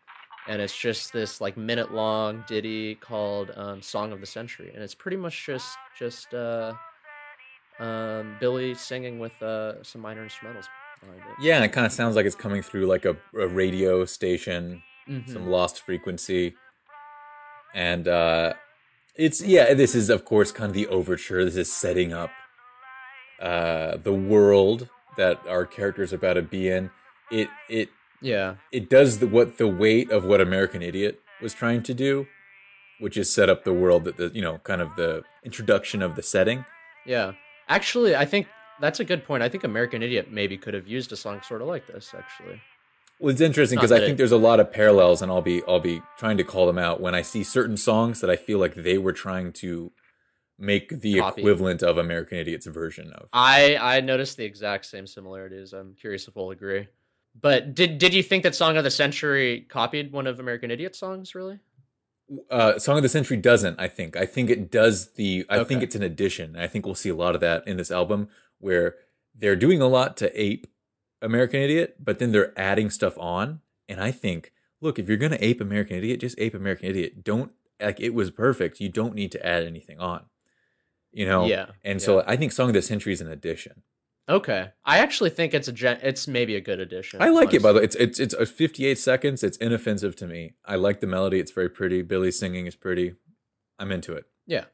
And it's just this like minute-long ditty called Song of the Century. And it's pretty much just Billy singing with some minor instrumentals behind it. Yeah, and it kind of sounds like it's coming through like a radio station, mm-hmm. some lost frequency. And this is, of course, kind of the overture. This is setting up the world that our character's about to be in. It does the weight of what American Idiot was trying to do, which is set up the world, that kind of the introduction of the setting. Yeah, actually, I think that's a good point. I think American Idiot maybe could have used a song sort of like this, actually. Well, it's interesting because I think there's a lot of parallels, and I'll be trying to call them out when I see certain songs that I feel like they were trying to make the equivalent of American Idiot's version of. I noticed the exact same similarities. I'm curious if we'll agree. But did you think that Song of the Century copied one of American Idiot's songs, really? Song of the Century doesn't, I think. I think it does think it's an addition. I think we'll see a lot of that in this album, where they're doing a lot to ape American Idiot, but then they're adding stuff on. And I think, look, if you're going to ape American Idiot, just ape American Idiot. Don't, like, it was perfect. You don't need to add anything on, Yeah. And so I think Song of the Century is an addition. Okay, I actually think it's maybe a good addition. I like honestly. It, by the way. It's 58 seconds. It's inoffensive to me. I like the melody. It's very pretty. Billy's singing is pretty. I'm into it. Yeah,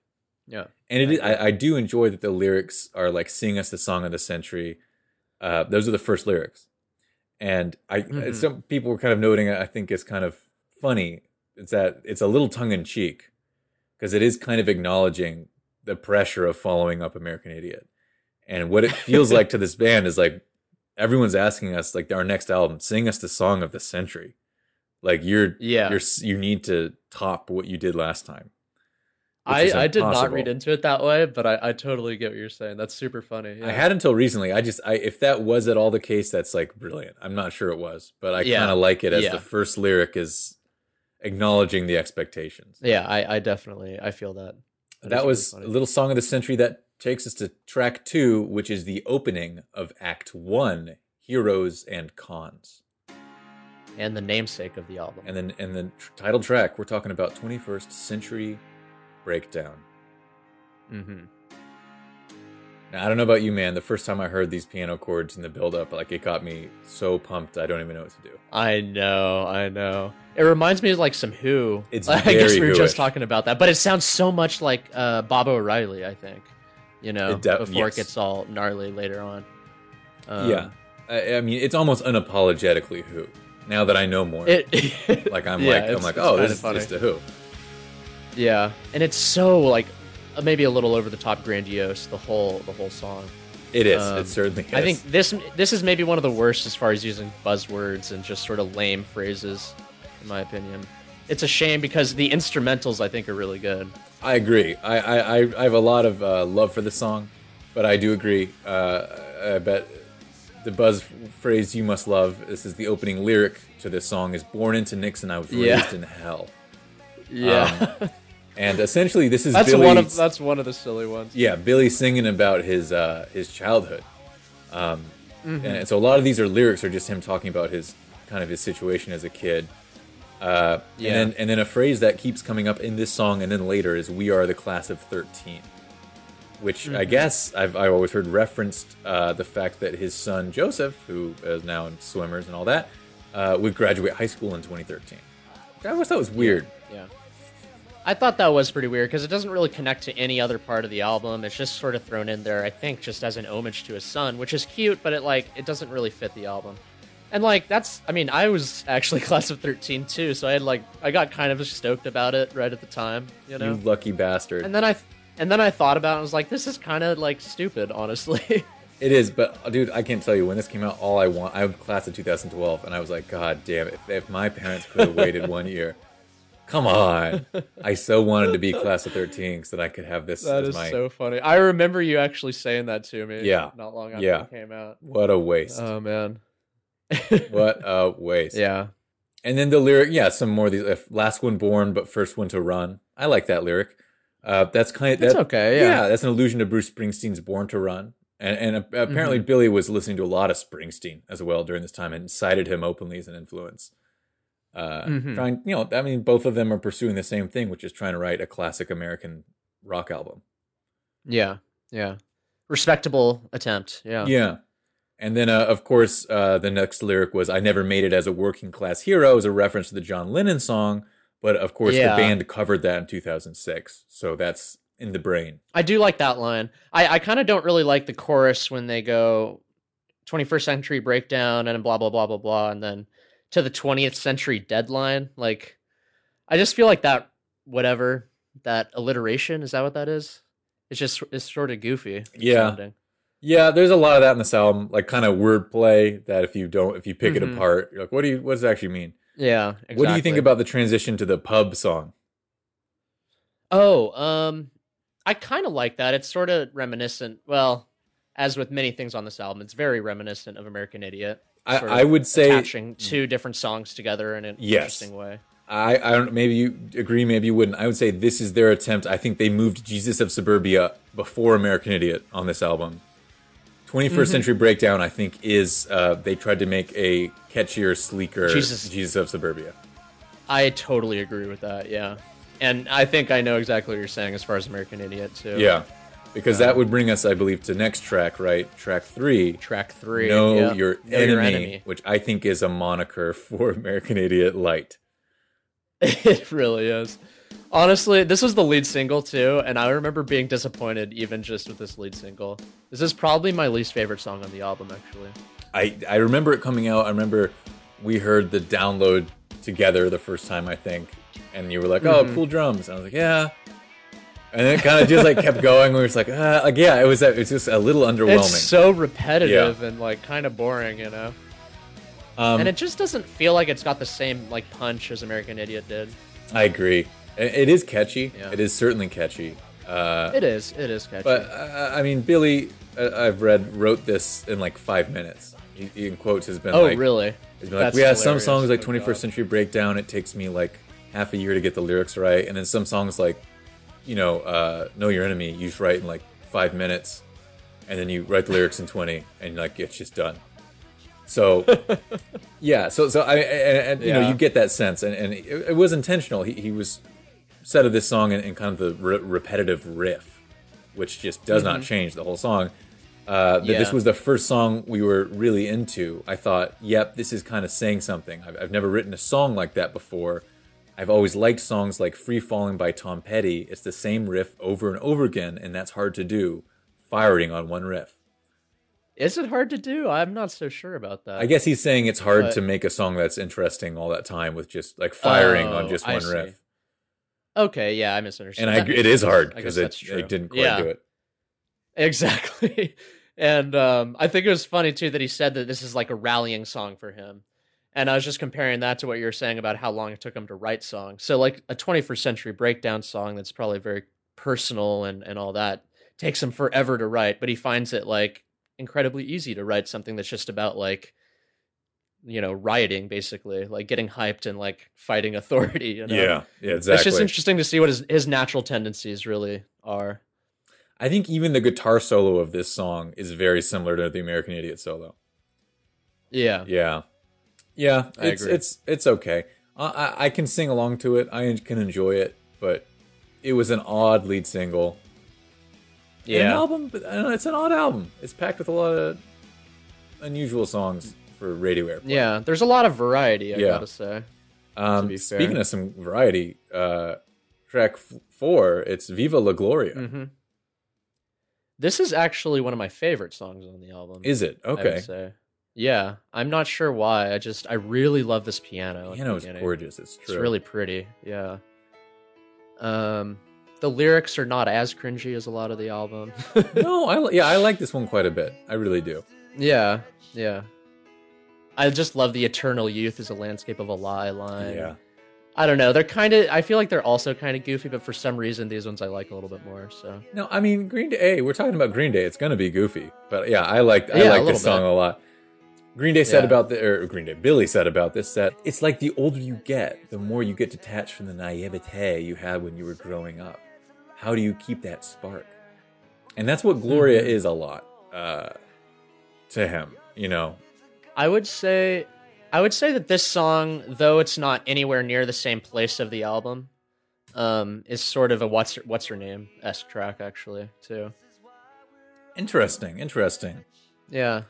yeah. And I do enjoy that the lyrics are like, "Sing us the song of the century." Those are the first lyrics, and some people were kind of noting. I think it's kind of funny. It's that it's a little tongue in cheek, because it is kind of acknowledging the pressure of following up American Idiot. And what it feels like to this band is like, everyone's asking us, like, our next album, sing us the song of the century. Like, you need to top what you did last time. I did not read into it that way, but I totally get what you're saying. That's super funny. Yeah. I had until recently. If that was at all the case, that's like brilliant. I'm not sure it was, but I kind of like it as the first lyric is acknowledging the expectations. Yeah, I definitely, I feel that. That was a little song of the century that takes us to track 2, which is the opening of Act 1, Heroes and Cons. And the namesake of the album. And then title track, we're talking about 21st Century Breakdown. Mm-hmm. Now, I don't know about you, man. The first time I heard these piano chords in the build-up, like, it got me so pumped, I don't even know what to do. I know. It reminds me of, like, some Who. It's very I guess we were Who-ish. Just talking about that. But it sounds so much like Bob O'Reilly, I think. It gets all gnarly later on. I mean, it's almost unapologetically Who. Now that I know more, it's the Who. Yeah, and it's so like maybe a little over the top, grandiose. The whole song. It is. It certainly is. I think this is maybe one of the worst as far as using buzzwords and just sort of lame phrases, in my opinion. It's a shame because the instrumentals, I think, are really good. I agree. I have a lot of love for the song, but I do agree. I bet the buzz phrase you must love, this is the opening lyric to this song, is born into Nixon, I was raised in hell. Yeah. And essentially this is that's one of the silly ones. Yeah, Billy singing about his childhood. And so a lot of these lyrics are just him talking about his kind of his situation as a kid. And then a phrase that keeps coming up in this song and then later is "We are the class of 13," which I guess I've always heard referenced the fact that his son Joseph, who is now in Swimmers and all that, would graduate high school in 2013. I always thought it was weird. Yeah, I thought that was pretty weird because it doesn't really connect to any other part of the album. It's just sort of thrown in there, I think, just as an homage to his son, which is cute, but it doesn't really fit the album. And, like, that's... I mean, I was actually class of 13, too, so I had, like... I got kind of stoked about it right at the time, You lucky bastard. And then I thought about it, and I was like, this is kind of, like, stupid, honestly. It is, but, dude, I can't tell you. When this came out, I was class of 2012, and I was like, God damn it. If my parents could have waited 1 year. Come on. I so wanted to be class of 13 so that I could have this that as my... That is so funny. I remember you actually saying that to me. Yeah. Not long after it came out. What a waste. Oh, man. What a waste. Yeah. And then the lyric, yeah, some more of these. Last one born, but first one to run. I like that lyric. That's kind of... That's okay, yeah. Yeah, that's an allusion to Bruce Springsteen's Born to Run. And apparently mm-hmm. Billy was listening to a lot of Springsteen as well during this time and cited him openly as an influence. Mm-hmm. Trying, you know, I mean, both of them are pursuing the same thing, which is trying to write a classic American rock album. Yeah, yeah. Respectable attempt, yeah. Yeah. And then, of course, the next lyric was, I never made it as a working class hero, as a reference to the John Lennon song. But, of course, yeah. The band covered that in 2006. So that's in the brain. I do like that line. I kind of don't really like the chorus when they go 21st century breakdown and blah, blah, blah, blah, blah. And then to the 20th century deadline. Like, I just feel like that, whatever, that alliteration, is that what that is? It's sort of goofy. Yeah. Sounding. Yeah, there's a lot of that in this album, like kind of wordplay that if you pick mm-hmm. it apart, you're like, what does it actually mean? Yeah, exactly. What do you think about the transition to the pub song? Oh, I kind of like that. It's sort of reminiscent, well, as with many things on this album, it's very reminiscent of American Idiot. I would say attaching two different songs together in an interesting way. I don't. Maybe you agree, maybe you wouldn't. I would say this is their attempt. I think they moved Jesus of Suburbia before American Idiot on this album. 21st mm-hmm. Century Breakdown, I think, is they tried to make a catchier, sleeker Jesus of Suburbia. I totally agree with that, yeah. And I think I know exactly what you're saying as far as American Idiot, too. Yeah, because that would bring us, I believe, to next track, right? Track 3. Track 3, Know Your Enemy, which I think is a moniker for American Idiot Light. It really is. Honestly, this was the lead single too, and I remember being disappointed even just with this lead single. This is probably my least favorite song on the album, actually. I remember it coming out. I remember we heard the download together the first time, I think, and you were like, oh, cool drums. And I was like, yeah. And then it kind of just like kept going. We were just like, yeah, it was just a little underwhelming. It's so repetitive and like kind of boring, you know? And it just doesn't feel like it's got the same like punch as American Idiot did. I agree. It is catchy. Yeah. It is certainly catchy. It is catchy. But, I mean, Billy, I've read, wrote this in like 5 minutes. He in quotes has been like... Oh, really? He's been like, yeah, hilarious. Some songs like 21st Century Breakdown, it takes me like half a year to get the lyrics right. And then some songs like, you know, Know Your Enemy, you just write in like 5 minutes. And then you write the lyrics in 20 and like it's just done. So, yeah. So I and you know, you get that sense. And it was intentional. He was... set of this song and kind of the repetitive riff, which just does not change the whole song. This was the first song we were really into. I thought, yep, this is kind of saying something. I've never written a song like that before. I've always liked songs like Free Falling by Tom Petty. It's the same riff over and over again, and that's hard to do, firing on one riff. Is it hard to do? I'm not so sure about that. I guess he's saying it's hard to make a song that's interesting all that time with just like firing on just one riff. Okay, yeah, I misunderstood. And it is hard because it didn't quite do it. Exactly. And I think it was funny, too, that he said that this is like a rallying song for him. And I was just comparing that to what you were saying about how long it took him to write songs. So like a 21st Century Breakdown song that's probably very personal and all that takes him forever to write. But he finds it like incredibly easy to write something that's just about like, you know, rioting, basically, like getting hyped and like fighting authority, you know? Yeah, exactly. It's just interesting to see what his natural tendencies really are. I think even the guitar solo of this song is very similar to the American Idiot solo. Yeah, I agree. It's okay. I can sing along to it. I can enjoy it, but it was an odd lead single. Yeah, an album, but I don't know, it's an odd album. It's packed with a lot of unusual songs for radio airplay. Yeah, there's a lot of variety, I gotta say. Speaking of some variety, track 4, it's Viva La Gloria. Mm-hmm. This is actually one of my favorite songs on the album. Is it? Okay. I would say. Yeah, I'm not sure why. I really love this piano. Piano's gorgeous, it's true. It's really pretty, yeah. The lyrics are not as cringy as a lot of the album. No, I like this one quite a bit. I really do. Yeah. I just love the eternal youth is a landscape of a lie line. Yeah. I don't know. They're kind of, I feel like they're also kind of goofy, but for some reason, these ones I like a little bit more. So no, I mean, Green Day, we're talking about Green Day. It's going to be goofy, but yeah, I like this song a lot. Green Day said about the, or Green Day, Billy said about this set, it's like the older you get, the more you get detached from the naivete you had when you were growing up. How do you keep that spark? And that's what Gloria is a lot to him, you know. I would say that this song, though it's not anywhere near the same place of the album, is sort of a what's her name-esque track, actually, too. Interesting. Yeah.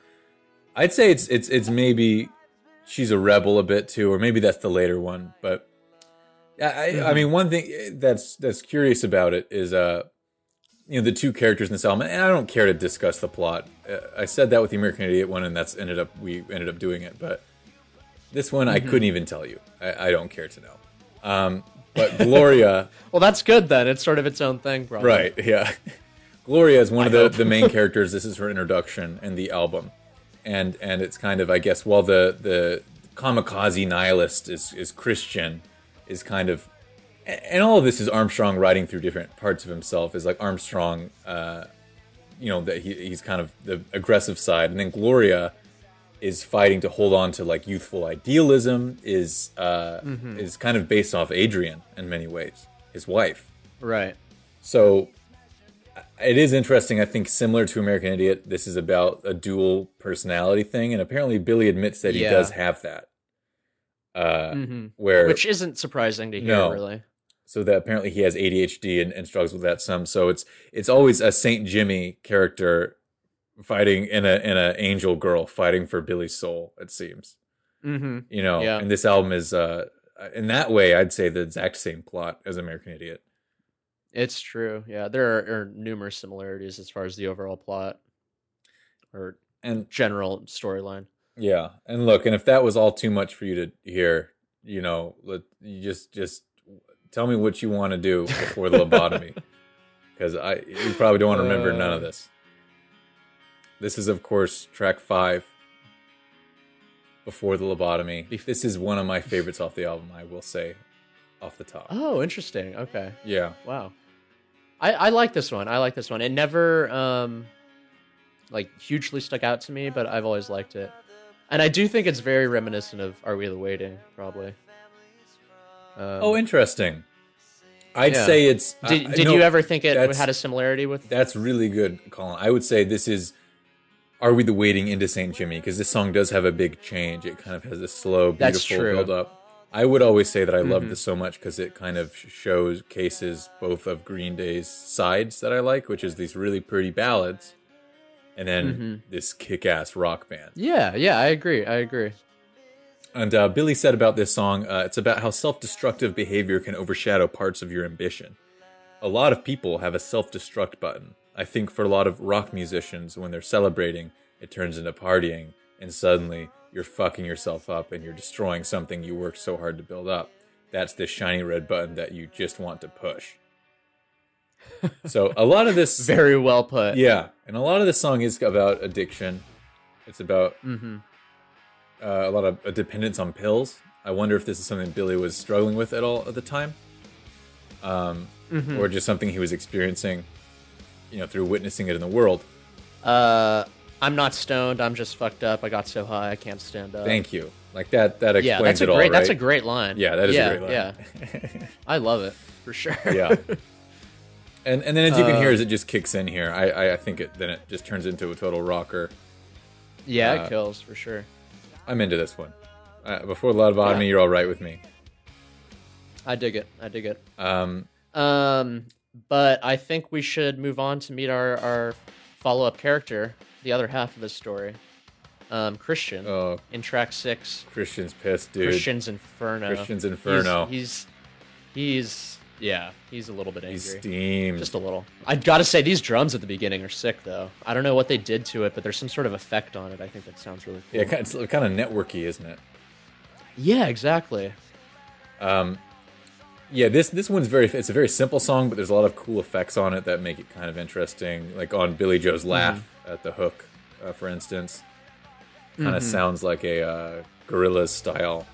I'd say it's maybe She's a Rebel a bit too, or maybe that's the later one. But I mean, one thing that's curious about it is, you know, the two characters in this album, and I don't care to discuss the plot. I said that with the American Idiot one, and we ended up doing it. But this one, I couldn't even tell you. I don't care to know. But Gloria. Well, that's good then. It's sort of its own thing, probably. Right? Yeah. Gloria is one of the main characters. This is her introduction in the album. And it's kind of, I guess, while the kamikaze nihilist is Christian, is kind of, and all of this is Armstrong riding through different parts of himself, is like Armstrong, you know, that he's kind of the aggressive side. And then Gloria is fighting to hold on to like youthful idealism, is kind of based off Adrienne in many ways, his wife. Right. So it is interesting. I think similar to American Idiot, this is about a dual personality thing, and apparently Billy admits that he does have that. Which isn't surprising to hear, really. So that apparently he has ADHD and struggles with that some. So it's always a Saint Jimmy character fighting in a angel girl fighting for Billy's soul, it seems. Mm-hmm. You know, and this album is in that way, I'd say the exact same plot as American Idiot. It's true. Yeah, there are numerous similarities as far as the overall plot and general storyline. Yeah, and look, and if that was all too much for you to hear, you know, you just tell me what you want to do before the lobotomy, because you probably don't want to remember none of this. This is, of course, track 5, Before the Lobotomy. This is one of my favorites off the album, I will say, off the top. Oh, interesting. Okay. Yeah. Wow. I like this one. It never hugely stuck out to me, but I've always liked it. And I do think it's very reminiscent of Are We the Waiting, probably. Interesting. I'd say it's... Did you ever think it had a similarity with... That's really good, Colin. I would say this is Are We the Waiting into St. Jimmy, because this song does have a big change. It kind of has a slow, beautiful build-up. I would always say that I love this so much because it kind of showcases both of Green Day's sides that I like, which is these really pretty ballads, and then this kick-ass rock band. Yeah, I agree. And Billy said about this song, it's about how self-destructive behavior can overshadow parts of your ambition. A lot of people have a self-destruct button. I think for a lot of rock musicians, when they're celebrating, it turns into partying, and suddenly you're fucking yourself up and you're destroying something you worked so hard to build up. That's this shiny red button that you just want to push. So a lot of this... Very well put. Yeah. And a lot of this song is about addiction. It's about a lot of dependence on pills. I wonder if this is something Billy was struggling with at all at the time. Or just something he was experiencing, you know, through witnessing it in the world. I'm not stoned. I'm just fucked up. I got so high, I can't stand up. Thank you. Like that explains it all, right? That's a great line. Yeah, that is a great line. Yeah, I love it for sure. Yeah. And then as you can hear, as it just kicks in here, I think it just turns into a total rocker. Yeah, it kills for sure. I'm into this one. Before the Lobotomy, you're all right with me. I dig it. But I think we should move on to meet our follow-up character. The other half of his story, Christian, in track 6. Christian's pissed, dude. Christian's Inferno. He's a little bit angry. He's steamed. Just a little. I've got to say, these drums at the beginning are sick, though. I don't know what they did to it, but there's some sort of effect on it. I think that sounds really cool. Yeah, it's kind of networky, isn't it? Yeah, exactly. Yeah, this one's it's a very simple song, but there's a lot of cool effects on it that make it kind of interesting. Like on Billy Joe's laugh at the hook, for instance, kind of sounds like a Gorillaz style.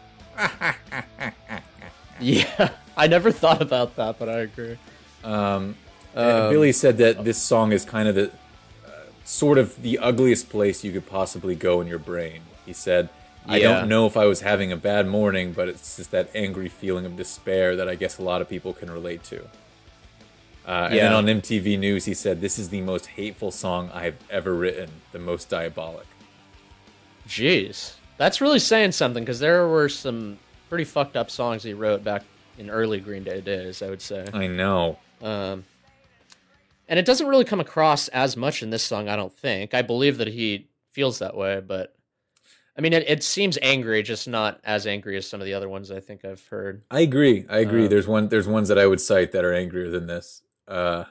Yeah, I never thought about that, but I agree. Billy said that this song is kind of the sort of the ugliest place you could possibly go in your brain, He said, I don't know if I was having a bad morning, but it's just that angry feeling of despair that I guess a lot of people can relate to. And then on MTV News, he said, this is the most hateful song I've ever written, the most diabolic. Jeez. That's really saying something, because there were some pretty fucked up songs he wrote back in early Green Day days, I would say. I know. And it doesn't really come across as much in this song, I don't think. I believe that he feels that way, but... I mean, it seems angry, just not as angry as some of the other ones I think I've heard. I agree. There's ones that I would cite that are angrier than this. But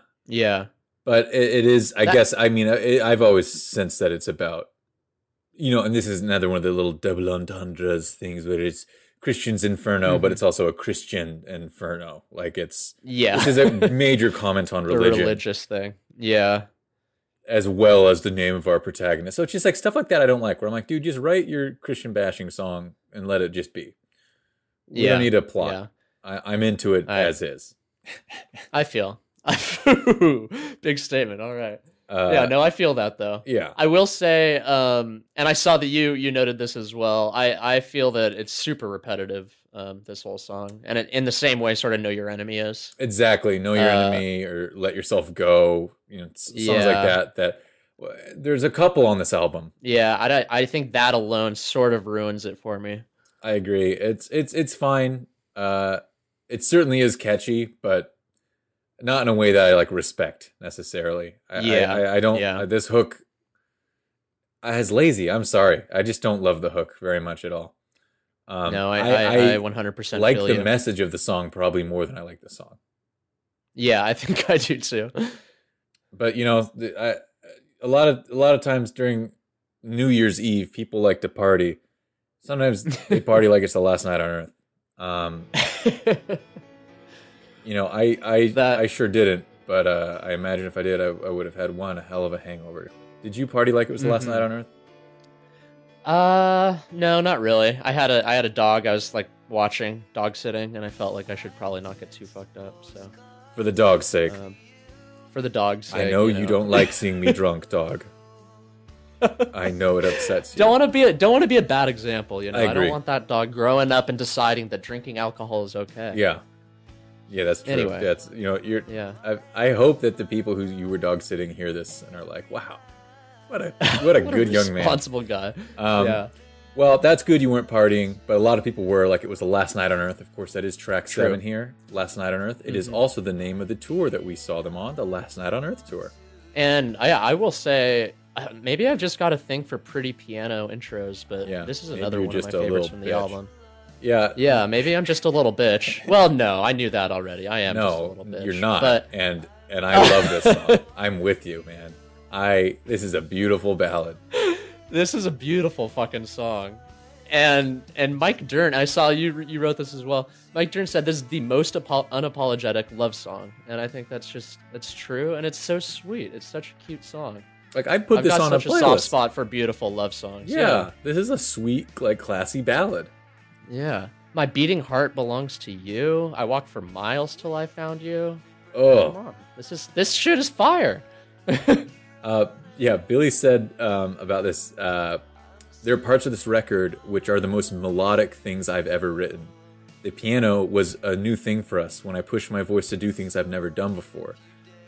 I've always sensed that it's about, and this is another one of the little double entendres things where it's Christian's Inferno, mm-hmm. but it's also a Christian Inferno. Like this is a major comment on religion. The religious thing. Yeah. As well as the name of our protagonist. So it's just like stuff like that I don't like, where I'm like, dude, just write your Christian bashing song and let it just be. We don't need a plot. Yeah. I'm into it as is. I feel. Big statement. All right. I feel that though. Yeah. I will say, and I saw that you noted this as well. I feel that it's super repetitive, this whole song. And in the same way, sort of Know Your Enemy is. Exactly. Know Your Enemy or Let Yourself Go. Songs like that. There's a couple on this album. Yeah, I think that alone sort of ruins it for me. I agree. It's fine. It certainly is catchy, but not in a way that I like respect necessarily. This hook is lazy. I'm sorry. I just don't love the hook very much at all. No, I 100% like the message of the song probably more than I like the song. Yeah, I think I do too. But a lot of times during New Year's Eve, people like to party. Sometimes they party like it's the last night on Earth. I sure didn't, but I imagine if I did, I would have had one hell of a hangover. Did you party like it was the last night on Earth? No, not really. I had a dog. I was like watching dog sitting, and I felt like I should probably not get too fucked up. So for the dog's sake. For the dog's sake. I know you don't like seeing me drunk, dog. I know it upsets you. Don't want to be a bad example, I don't want that dog growing up and deciding that drinking alcohol is okay. Yeah. Yeah, that's true. Anyway. That's I hope that the people who you were dog sitting hear this and are like, "Wow. What a good young man. Responsible guy." Well, that's good you weren't partying, but a lot of people were like it was the last night on Earth. Of course, that is track 7 here. Last Night on Earth. It is also the name of the tour that we saw them on, the Last Night on Earth tour. And I will say, maybe I've just got a thing for pretty piano intros, but this is another one of my favorites from the album. Yeah. Yeah, maybe I'm just a little bitch. Well, no, I knew that already. I am just a little bitch. You're not. But... And I love this song. I'm with you, man. This is a beautiful ballad. This is a beautiful fucking song. And Mike Dirnt, I saw you wrote this as well. Mike Dirnt said this is the most unapologetic love song. And I think that's true. And it's so sweet. It's such a cute song. Like I put this on a playlist. I've got such a soft spot for beautiful love songs. Yeah. This is a sweet, like classy ballad. Yeah. My beating heart belongs to you. I walked for miles till I found you. Oh. Come on. This shit is fire. Billy said about this, there are parts of this record which are the most melodic things I've ever written. The piano was a new thing for us when I pushed my voice to do things I've never done before.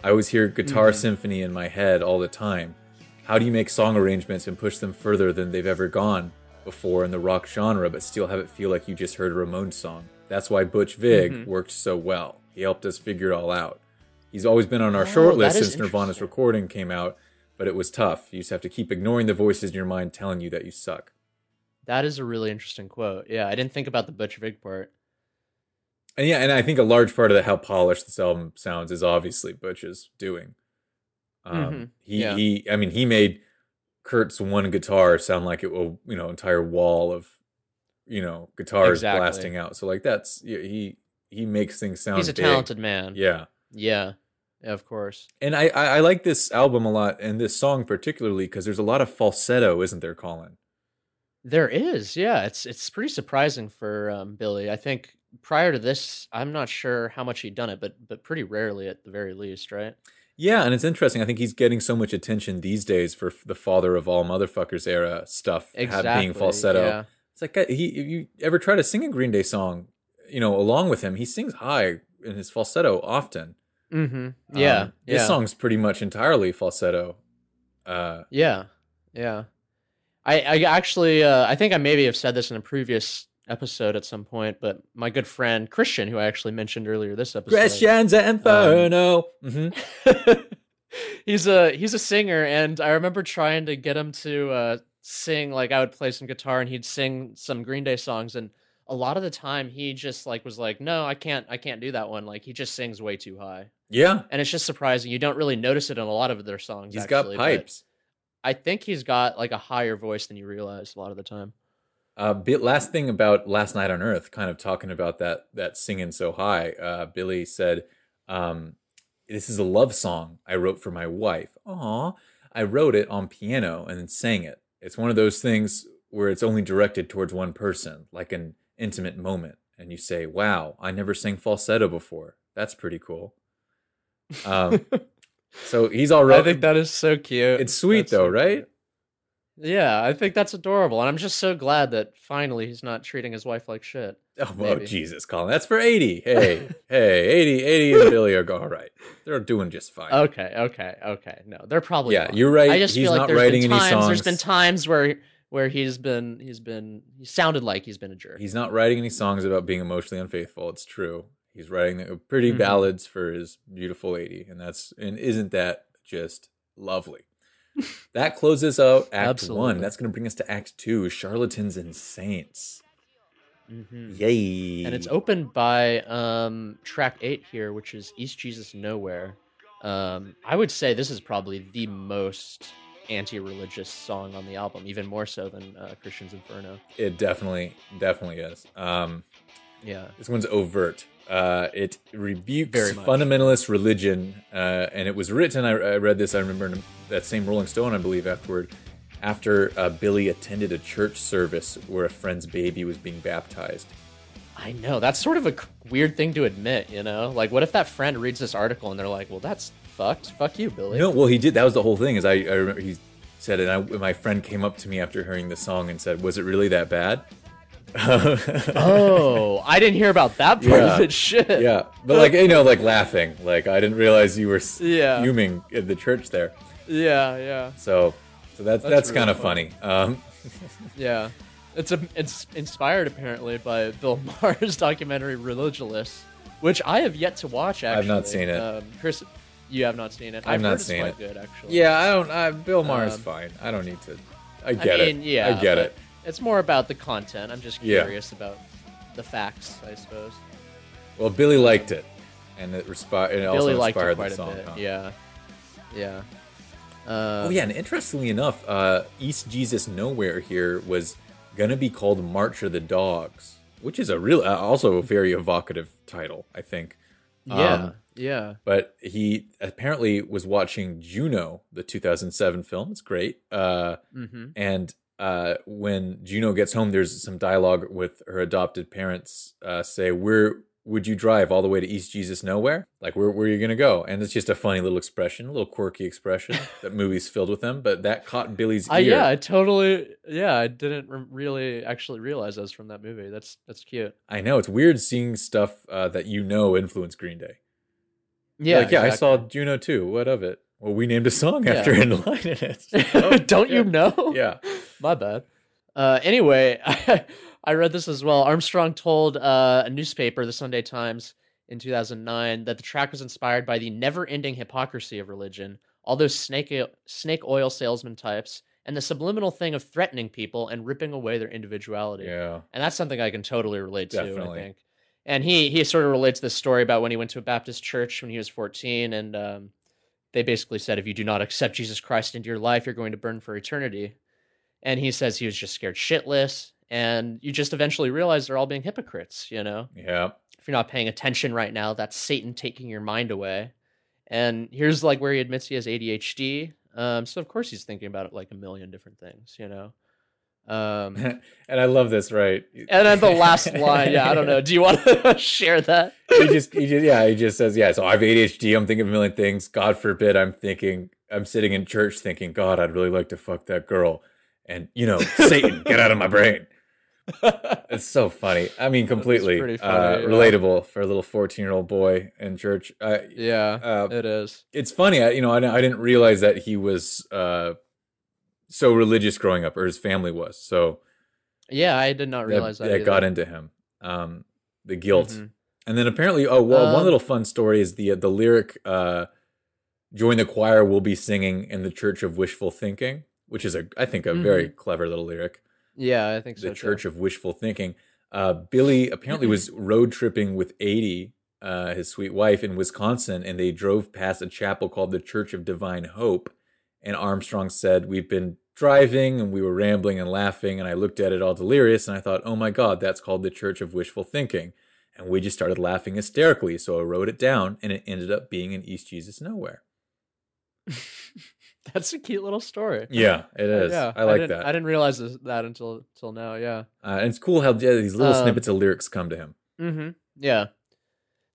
I always hear guitar symphony in my head all the time. How do you make song arrangements and push them further than they've ever gone before in the rock genre, but still have it feel like you just heard a Ramones song? That's why Butch Vig worked so well. He helped us figure it all out. He's always been on our shortlist since Nirvana's recording came out, but it was tough. You just have to keep ignoring the voices in your mind telling you that you suck. That is a really interesting quote. Yeah, I didn't think about the Butch Vig part. And and I think a large part of that, how polished this album sounds, is obviously Butch's doing. He made Kurt's one guitar sound like it will, entire wall of, guitars blasting out. So like that's, he makes things sound He's a big, talented man. Yeah. Yeah, of course. And I like this album a lot, and this song particularly, because there's a lot of falsetto, isn't there, Colin? There is, yeah. It's pretty surprising for Billy. I think prior to this, I'm not sure how much he'd done it, but pretty rarely at the very least, right? Yeah, and it's interesting. I think he's getting so much attention these days for the father of all motherfuckers era stuff, being falsetto. Yeah. It's like, if you ever try to sing a Green Day song, you know, along with him, he sings high in his falsetto often. Mm-hmm. Yeah, this song's pretty much entirely falsetto. I actually, I think I maybe have said this in a previous episode at some point, but my good friend Christian, who I actually mentioned earlier this episode, Christian's Inferno. He's a singer, and I remember trying to get him to sing. Like, I would play some guitar, and he'd sing some Green Day songs, and a lot of the time he just was like, no, I can't do that one. Like, he just sings way too high. Yeah. And it's just surprising. You don't really notice it in a lot of their songs. He's got pipes. I think he's got like a higher voice than you realize a lot of the time. Last thing about Last Night on Earth, kind of talking about that singing so high. Billy said, this is a love song I wrote for my wife. Aw, I wrote it on piano and then sang it. It's one of those things where it's only directed towards one person, like an intimate moment. And you say, wow, I never sang falsetto before. That's pretty cool. So he's all right. I think that is so cute. It's sweet, that's though, so right? Cute. Yeah, I think that's adorable. And I'm just so glad that finally he's not treating his wife like shit. Oh, well, Jesus, Colin. That's for 80. Hey, 80 and Billy are all right. They're doing just fine. Okay. No, they're probably wrong. You're right. I just feel like there's been times where he sounded like he's been a jerk. He's not writing any songs about being emotionally unfaithful. It's true. He's writing pretty ballads for his beautiful 80, and isn't that just lovely? That closes out Act 1. That's going to bring us to Act 2, Charlatans and Saints. Mm-hmm. Yay! And it's opened by track 8 here, which is East Jesus Nowhere. I would say this is probably the most anti-religious song on the album, even more so than Christian's Inferno. It definitely is. This one's overt. It rebukes fundamentalist religion, and it was written, I read this, I remember in that same Rolling Stone, I believe, after Billy attended a church service where a friend's baby was being baptized. I know, that's sort of a weird thing to admit, you know? Like, what if that friend reads this article and they're like, well, that's fucked, fuck you, Billy. No, well, he did, that was the whole thing, is I remember he said, and my friend came up to me after hearing the song and said, was it really that bad? Oh, I didn't hear about that part of it. Shit. Yeah, but laughing. Like, I didn't realize you were fuming at the church there. Yeah. So that's really kind of funny. Yeah, it's inspired apparently by Bill Maher's documentary Religulous, which I have yet to watch. Actually, I've not seen it. Chris, you have not seen it. I've not seen it. Good, actually. Yeah, I don't. Bill Maher's fine. I don't need to. I mean, it. Yeah, I get it. It's more about the content. I'm just curious about the facts, I suppose. Well, Billy liked it, and it also inspired the song. Huh? Yeah. And interestingly enough, East Jesus Nowhere here was gonna be called March of the Dogs, which is a real, also a very evocative title, I think. Yeah. But he apparently was watching Juno, the 2007 film. It's great. When Juno gets home, there's some dialogue with her adopted parents say, where would you drive all the way to East Jesus Nowhere? Like, where are you going to go? And it's just a funny little expression, a little quirky expression that movie's filled with them, but that caught Billy's ear. I didn't really actually realize that was from that movie. That's cute. I know, it's weird seeing stuff that influenced Green Day. Yeah, exactly. I saw Juno too, what of it? Well, we named a song after In Line in it. Oh, don't you know? Yeah. My bad. Anyway, I read this as well. Armstrong told a newspaper, the Sunday Times, in 2009, that the track was inspired by the never-ending hypocrisy of religion, all those snake oil salesman types, and the subliminal thing of threatening people and ripping away their individuality. Yeah. And that's something I can totally relate to, definitely. I think. And he sort of relates this story about when he went to a Baptist church when he was 14, and they basically said, if you do not accept Jesus Christ into your life, you're going to burn for eternity. And he says he was just scared shitless. And you just eventually realize they're all being hypocrites, you know? Yeah. If you're not paying attention right now, that's Satan taking your mind away. And here's like where he admits he has ADHD. So of course he's thinking about it like a million different things, you know? And I love this, right? And then the last line, yeah, I don't know. Do you want to share that? He just says, yeah, so I have ADHD. I'm thinking of a million things. God forbid I'm sitting in church thinking, God, I'd really like to fuck that girl. And, you know, Satan, get out of my brain. It's so funny. I mean, completely funny, relatable for a little 14-year-old boy in church. It is. It's funny. I didn't realize that he was so religious growing up, or his family was. So yeah, I did not realize that got into him. The guilt, mm-hmm. And then apparently, one little fun story is the lyric, "Join the choir, we'll be singing in the Church of Wishful Thinking," which is I think a mm-hmm. very clever little lyric. Yeah, I think so. The Church of Wishful Thinking. Billy apparently was road tripping with 80, his sweet wife, in Wisconsin, and they drove past a chapel called the Church of Divine Hope. And Armstrong said, "We've been driving and we were rambling and laughing, and I looked at it all delirious, and I thought, oh my God, that's called the Church of Wishful Thinking. And we just started laughing hysterically, so I wrote it down, and it ended up being in East Jesus Nowhere." That's a cute little story. Yeah, it is. Yeah, I like that. I didn't realize that until now, yeah. And it's cool how these little snippets of lyrics come to him. Mm-hmm, yeah.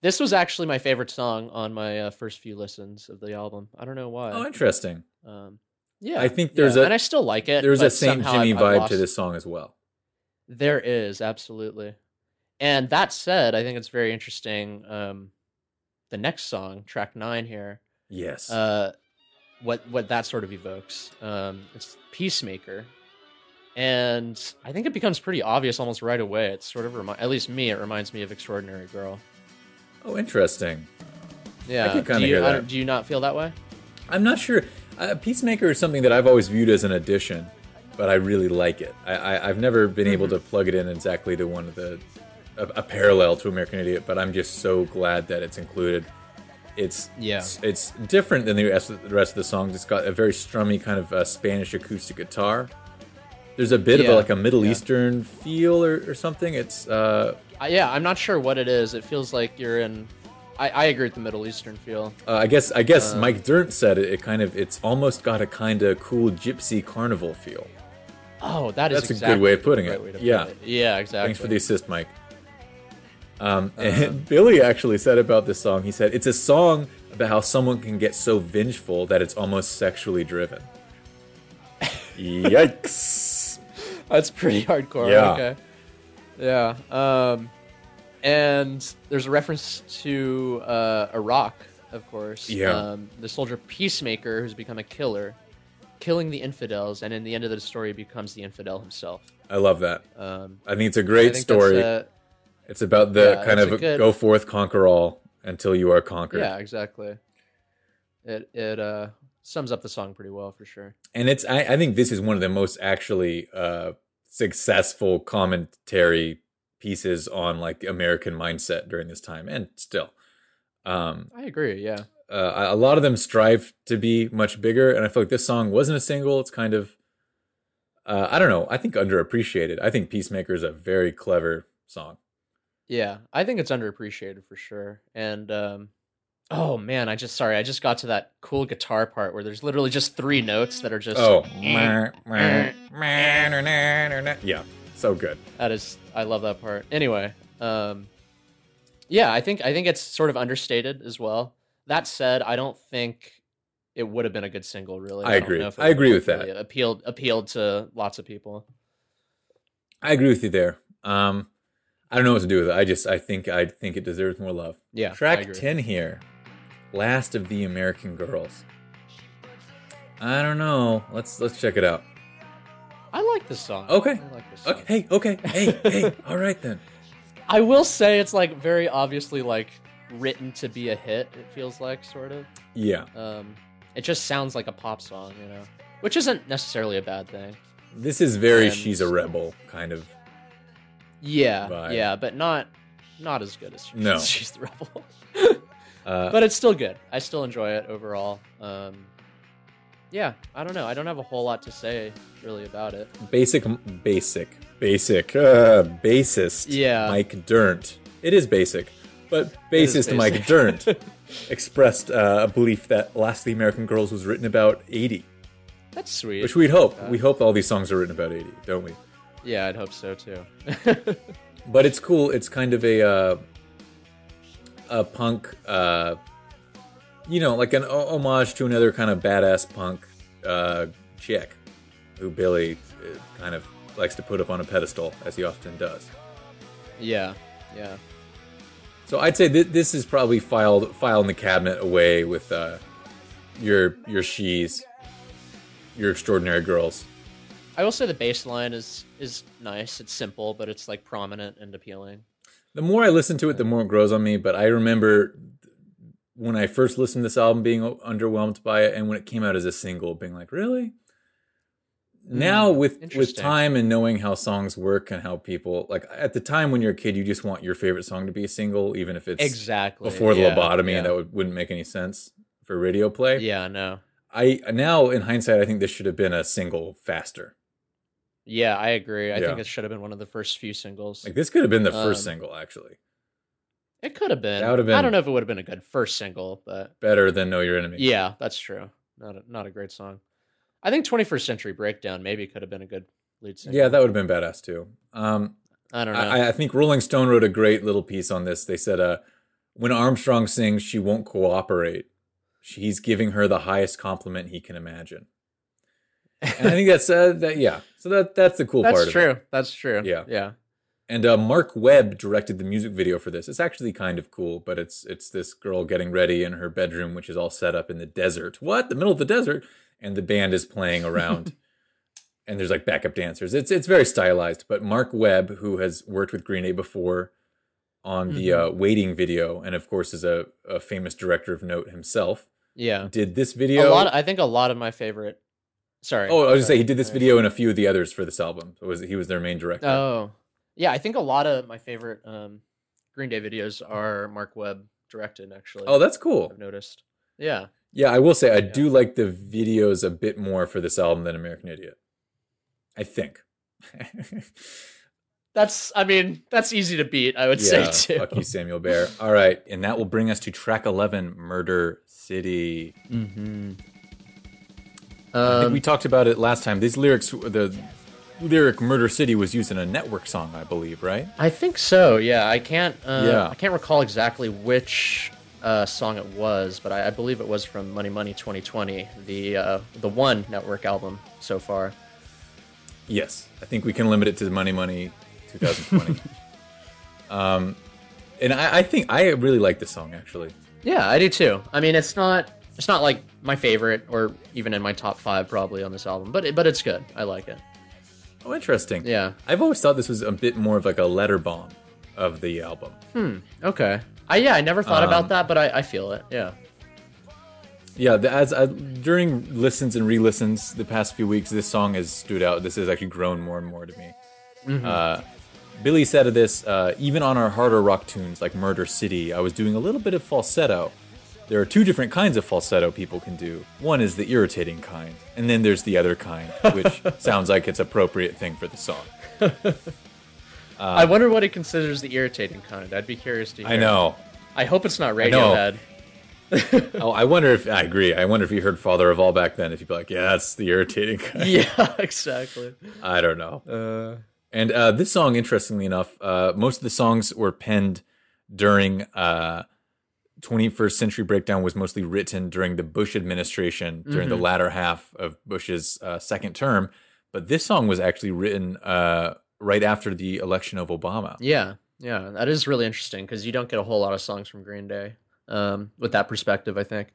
This was actually my favorite song on my first few listens of the album. I don't know why. Oh, interesting. Yeah. I think and I still like it. There's a St. Jimmy vibe to this song as well. There is, absolutely. And that said, I think it's very interesting. The next song, track 9 here. Yes. What that sort of evokes. It's Peacemaker. And I think it becomes pretty obvious almost right away. It sort of, at least me, it reminds me of Extraordinary Girl. Oh, interesting. Yeah. I could kind of hear that. Do you not feel that way? I'm not sure. Peacemaker is something that I've always viewed as an addition, but I really like it. I've never been able to plug it in exactly to one of a parallel to American Idiot, but I'm just so glad that it's included. It's different than the rest of the songs. It's got a very strummy kind of Spanish acoustic guitar. There's a bit of a Middle Eastern feel or something. It's I'm not sure what it is. It feels like you're in. I agree with the Middle Eastern feel. I guess Mike Dirnt said it kind of. It's almost got a kind of cool gypsy carnival feel. Oh, that's exactly a good way of putting it. Yeah, exactly. Thanks for the assist, Mike. And Billy actually said about this song, he said, "It's a song about how someone can get so vengeful that it's almost sexually driven." Yikes. That's pretty hardcore. Yeah. Okay. Yeah. And there's a reference to Iraq, of course. Yeah. The soldier Peacemaker, who's become a killer, killing the infidels, and in the end of the story becomes the infidel himself. I love that. I think it's a great story. It's about the kind of go forth, conquer all until you are conquered. Yeah, exactly. It sums up the song pretty well for sure. And it's I think this is one of the most actually successful commentary pieces on like the American mindset during this time, and still. I agree. Yeah. A lot of them strive to be much bigger, and I feel like this song wasn't a single. It's kind of I don't know. I think underappreciated. I think Peacemaker is a very clever song. Yeah, I think it's underappreciated for sure. And, I just got to that cool guitar part where there's literally just 3 notes that are just... Oh. Yeah, so good. That is, I love that part. Anyway, I think it's sort of understated as well. That said, I don't think it would have been a good single, really. I agree with that. It appealed to lots of people. I agree with you there. I don't know what to do with it. I think it deserves more love. Yeah. Track 10 here. Last of the American Girls. I don't know. Let's check it out. I like this song. Okay. I like this song. Okay. Hey. All right then. I will say it's like very obviously like written to be a hit, it feels like, sort of. Yeah. It just sounds like a pop song, you know. Which isn't necessarily a bad thing. This is very She's a Rebel kind of. Yeah, vibe. Yeah, but not as good as She's the Rebel. But it's still good. I still enjoy it overall. I don't know. I don't have a whole lot to say really about it. Bassist. Yeah. Mike Dirnt. It is basic, but bassist Mike Dirnt expressed a belief that Last of the American Girls was written about 80. That's sweet. Which we'd hope. We hope all these songs are written about 80, don't we? Yeah, I'd hope so too. But it's cool. It's kind of a punk, you know, like an homage to another kind of badass punk chick who Billy kind of likes to put up on a pedestal, as he often does. Yeah, yeah. So I'd say this is probably filed in the cabinet away with your she's, your extraordinary girls. I will say the bass line is nice. It's simple, but it's like prominent and appealing. The more I listen to it, the more it grows on me. But I remember when I first listened to this album being underwhelmed by it, and when it came out as a single, being like, really? Now with time and knowing how songs work and how people, like at the time when you're a kid, you just want your favorite song to be a single, even if it's exactly before the lobotomy, and that wouldn't make any sense for radio play. Yeah, no. I now in hindsight, I think this should have been a single faster. Yeah, I agree. I think it should have been one of the first few singles. Like this could have been the first single, actually. It could have been. I don't know if it would have been a good first single, but better than Know Your Enemy. Yeah, that's true. Not a great song. I think 21st Century Breakdown maybe could have been a good lead single. Yeah, that would have been badass too. I don't know. I think Rolling Stone wrote a great little piece on this. They said, when Armstrong sings, she won't cooperate. He's giving her the highest compliment he can imagine. And I think that's So that's the cool part of it. That's true. That's true. Yeah. Yeah. And Mark Webb directed the music video for this. It's actually kind of cool, but it's this girl getting ready in her bedroom, which is all set up in the desert. What? The middle of the desert? And the band is playing around, and there's like backup dancers. It's very stylized. But Mark Webb, who has worked with Green Day before on the Waiting video, and of course is a famous director of note himself, did this video. I think a lot of my favorite. Sorry. Oh, I was gonna say he did this video and a few of the others for this album. He was their main director. Oh, yeah. I think a lot of my favorite Green Day videos are Mark Webb directed. Actually. Oh, that's cool. I've noticed. Yeah. Yeah, I will say I do like the videos a bit more for this album than American Idiot. I think. That's easy to beat, I would say, too. Fuck you, Samuel Bear. All right, and that will bring us to track 11, Murder City. Mm-hmm. I think we talked about it last time. These lyrics, the lyric Murder City was used in a Network song, I believe, right? I think so, yeah. I can't recall exactly which... song it was, but I believe it was from Money Money 2020, the one Network album so far. Yes, I think we can limit it to Money Money 2020. And I think I really like this song actually. Yeah, I do too. I mean, it's not like my favorite or even in my top 5 probably on this album, but it's good. I like it. Oh, interesting. Yeah, I've always thought this was a bit more of like a letter bomb of the album. Okay. I never thought about that, but I feel it. Yeah. Yeah, during listens and re-listens the past few weeks, this song has stood out. This has actually grown more and more to me. Mm-hmm. Billy said of this, even on our harder rock tunes like Murder City, I was doing a little bit of falsetto. There are 2 different kinds of falsetto people can do. One is the irritating kind, and then there's the other kind, which sounds like it's appropriate thing for the song. I wonder what it considers the irritating kind. I'd be curious to hear. I know. I hope it's not Radiohead. Oh, I agree. I wonder if you heard Father of All back then, if you'd be like, yeah, that's the irritating kind. Yeah, exactly. I don't know. And this song, interestingly enough, most of the songs were penned during 21st Century Breakdown was mostly written during the Bush administration, during the latter half of Bush's second term. But this song was actually written... right after the election of Obama. Yeah, that is really interesting because you don't get a whole lot of songs from Green Day with that perspective, I think.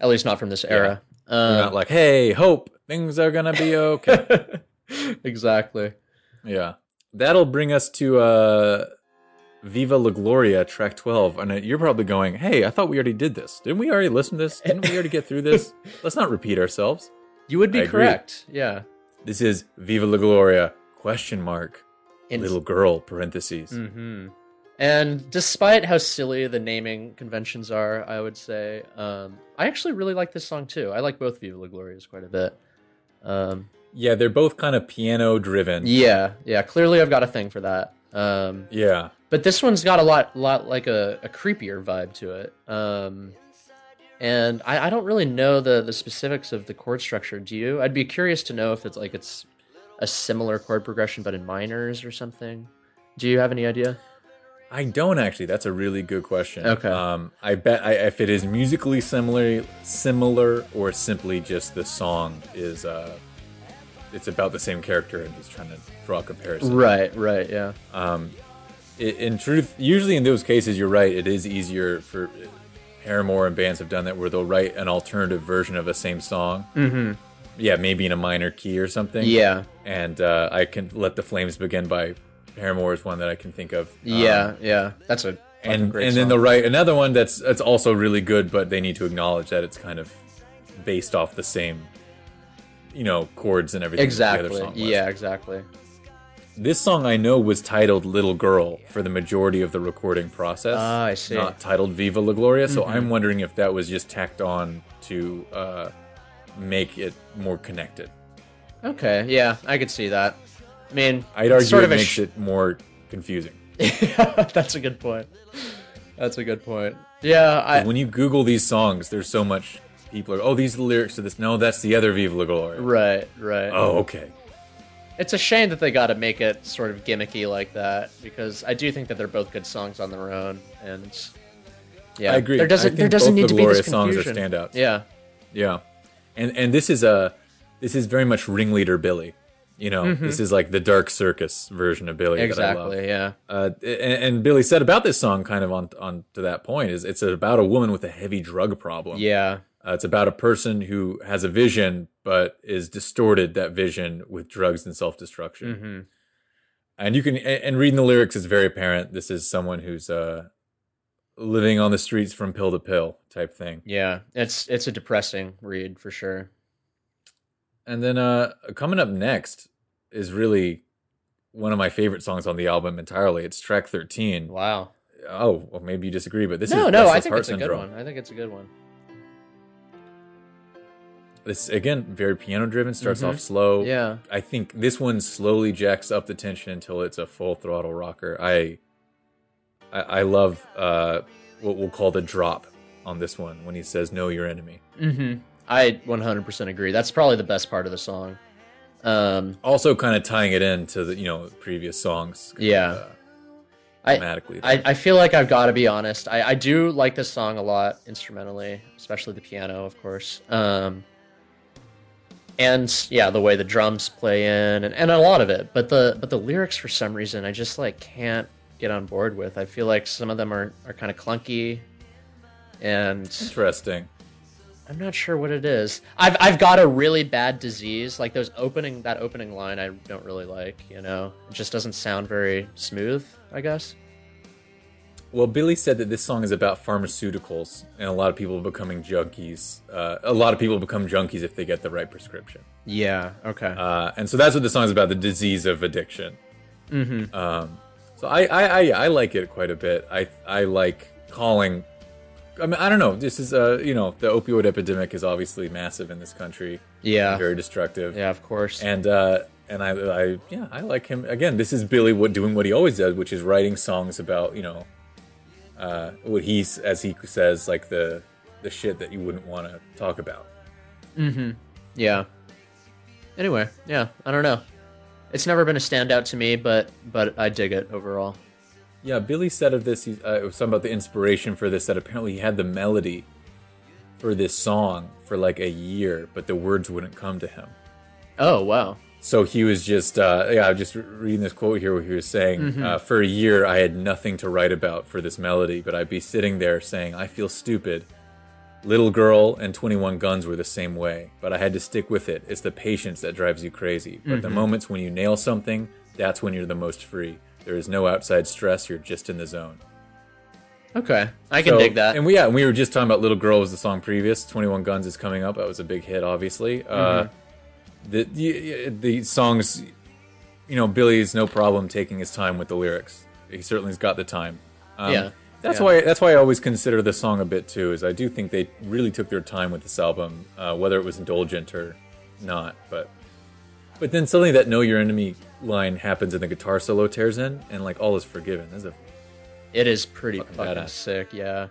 At least not from this era. You're not like, hey, hope, things are going to be okay. Exactly. Yeah. That'll bring us to Viva La Gloria, track 12. And you're probably going, hey, I thought we already did this. Didn't we already listen to this? Didn't we already get through this? Let's not repeat ourselves. You would be correct. Agree. Yeah. This is Viva La Gloria. ? Little girl ? And despite how silly the naming conventions are, I would say I actually really like this song too. I like both Viva La Glorias quite a bit. Yeah, they're both kind of piano driven. Yeah. Clearly, I've got a thing for that. But this one's got a lot like a creepier vibe to it. And I don't really know the specifics of the chord structure. Do you? I'd be curious to know if it's like it's a similar chord progression, but in minors or something. Do you have any idea? I don't actually. That's a really good question. Okay. I bet if it is musically similar, or simply just the song is it's about the same character and he's trying to draw a comparison. Right, yeah. In truth, usually in those cases, you're right. It is easier for Paramore and bands have done that, where they'll write an alternative version of the same song. Mm-hmm. Yeah, maybe in a minor key or something. Yeah. And I can let the Flames Begin by Paramore is one that I can think of. Yeah. That's a great song. And then they'll write another one that's also really good, but they need to acknowledge that it's kind of based off the same, chords and everything. Exactly. The other song was. Yeah, exactly. This song I know was titled Little Girl for the majority of the recording process. Ah, I see. Not titled Viva La Gloria, so I'm wondering if that was just tacked on to make it more connected. Okay, yeah, I could see that. I mean, I'd argue sort of it makes it more confusing. That's a good point. Yeah, when you Google these songs, there's so much people are, these are the lyrics to this. No, that's the other Viva La Gloria. Right. Oh, okay. It's a shame that they got to make it sort of gimmicky like that, because I do think that they're both good songs on their own, and yeah, I agree. There doesn't need to be this confusion. Songs are standouts. Yeah, and this is very much Ringleader Billy. This is like the Dark Circus version of Billy. Exactly. That I love. Yeah. And Billy said about this song, kind of on to that point, is it's about a woman with a heavy drug problem. Yeah. It's about a person who has a vision, but is distorted that vision with drugs and self-destruction. Mm-hmm. And reading the lyrics is very apparent. This is someone who's living on the streets from pill to pill type thing. Yeah, it's a depressing read for sure. And then coming up next is really one of my favorite songs on the album entirely. It's track 13. Wow. Oh, well, maybe you disagree, but this is Restless Heart Syndrome. I think it's a good one. It's, again, very piano-driven, starts off slow. Yeah. I think this one slowly jacks up the tension until it's a full-throttle rocker. I love what we'll call the drop on this one, when he says, know your enemy. Mm-hmm. I 100% agree. That's probably the best part of the song. Also kind of tying it into the previous songs. Yeah. Thematically. I feel like I've got to be honest. I do like this song a lot instrumentally, especially the piano, of course. And yeah, the way the drums play in and a lot of it, but the lyrics for some reason I just like can't get on board with. I feel like some of them are kind of clunky and interesting. I'm not sure what it is. I've got a really bad disease. Like that opening line I don't really like, It just doesn't sound very smooth, I guess. Well, Billy said that this song is about pharmaceuticals and a lot of people becoming junkies. A lot of people become junkies if they get the right prescription. Yeah, okay. And so that's what the song is about, the disease of addiction. Mm-hmm. So I like it quite a bit. I like calling... I mean, I don't know. This is, the opioid epidemic is obviously massive in this country. Yeah. Very destructive. Yeah, of course. And I like him. Again, this is Billy doing what he always does, which is writing songs about, what he's, as he says, like the shit that you wouldn't want to talk about. Mm-hmm. Yeah. Anyway, yeah, I don't know. It's never been a standout to me, but I dig it overall. Yeah, Billy said of this, it was something about the inspiration for this, that apparently he had the melody for this song for like a year, but the words wouldn't come to him. Oh, wow. So he was just, I'm just reading this quote here where he was saying, for a year I had nothing to write about for this melody, but I'd be sitting there saying, I feel stupid. Little Girl and 21 Guns were the same way, but I had to stick with it. It's the patience that drives you crazy. But the moments when you nail something, that's when you're the most free. There is no outside stress. You're just in the zone. Okay. I can dig that. And we were just talking about Little Girl was the song previous. 21 Guns is coming up. That was a big hit, obviously. The songs, Billy's no problem taking his time with the lyrics. He certainly has got the time. That's why I always consider the song a bit, too, is I do think they really took their time with this album, whether it was indulgent or not, But then suddenly that Know Your Enemy line happens and the guitar solo tears in and like all is forgiven. It is pretty fucking sick, yeah.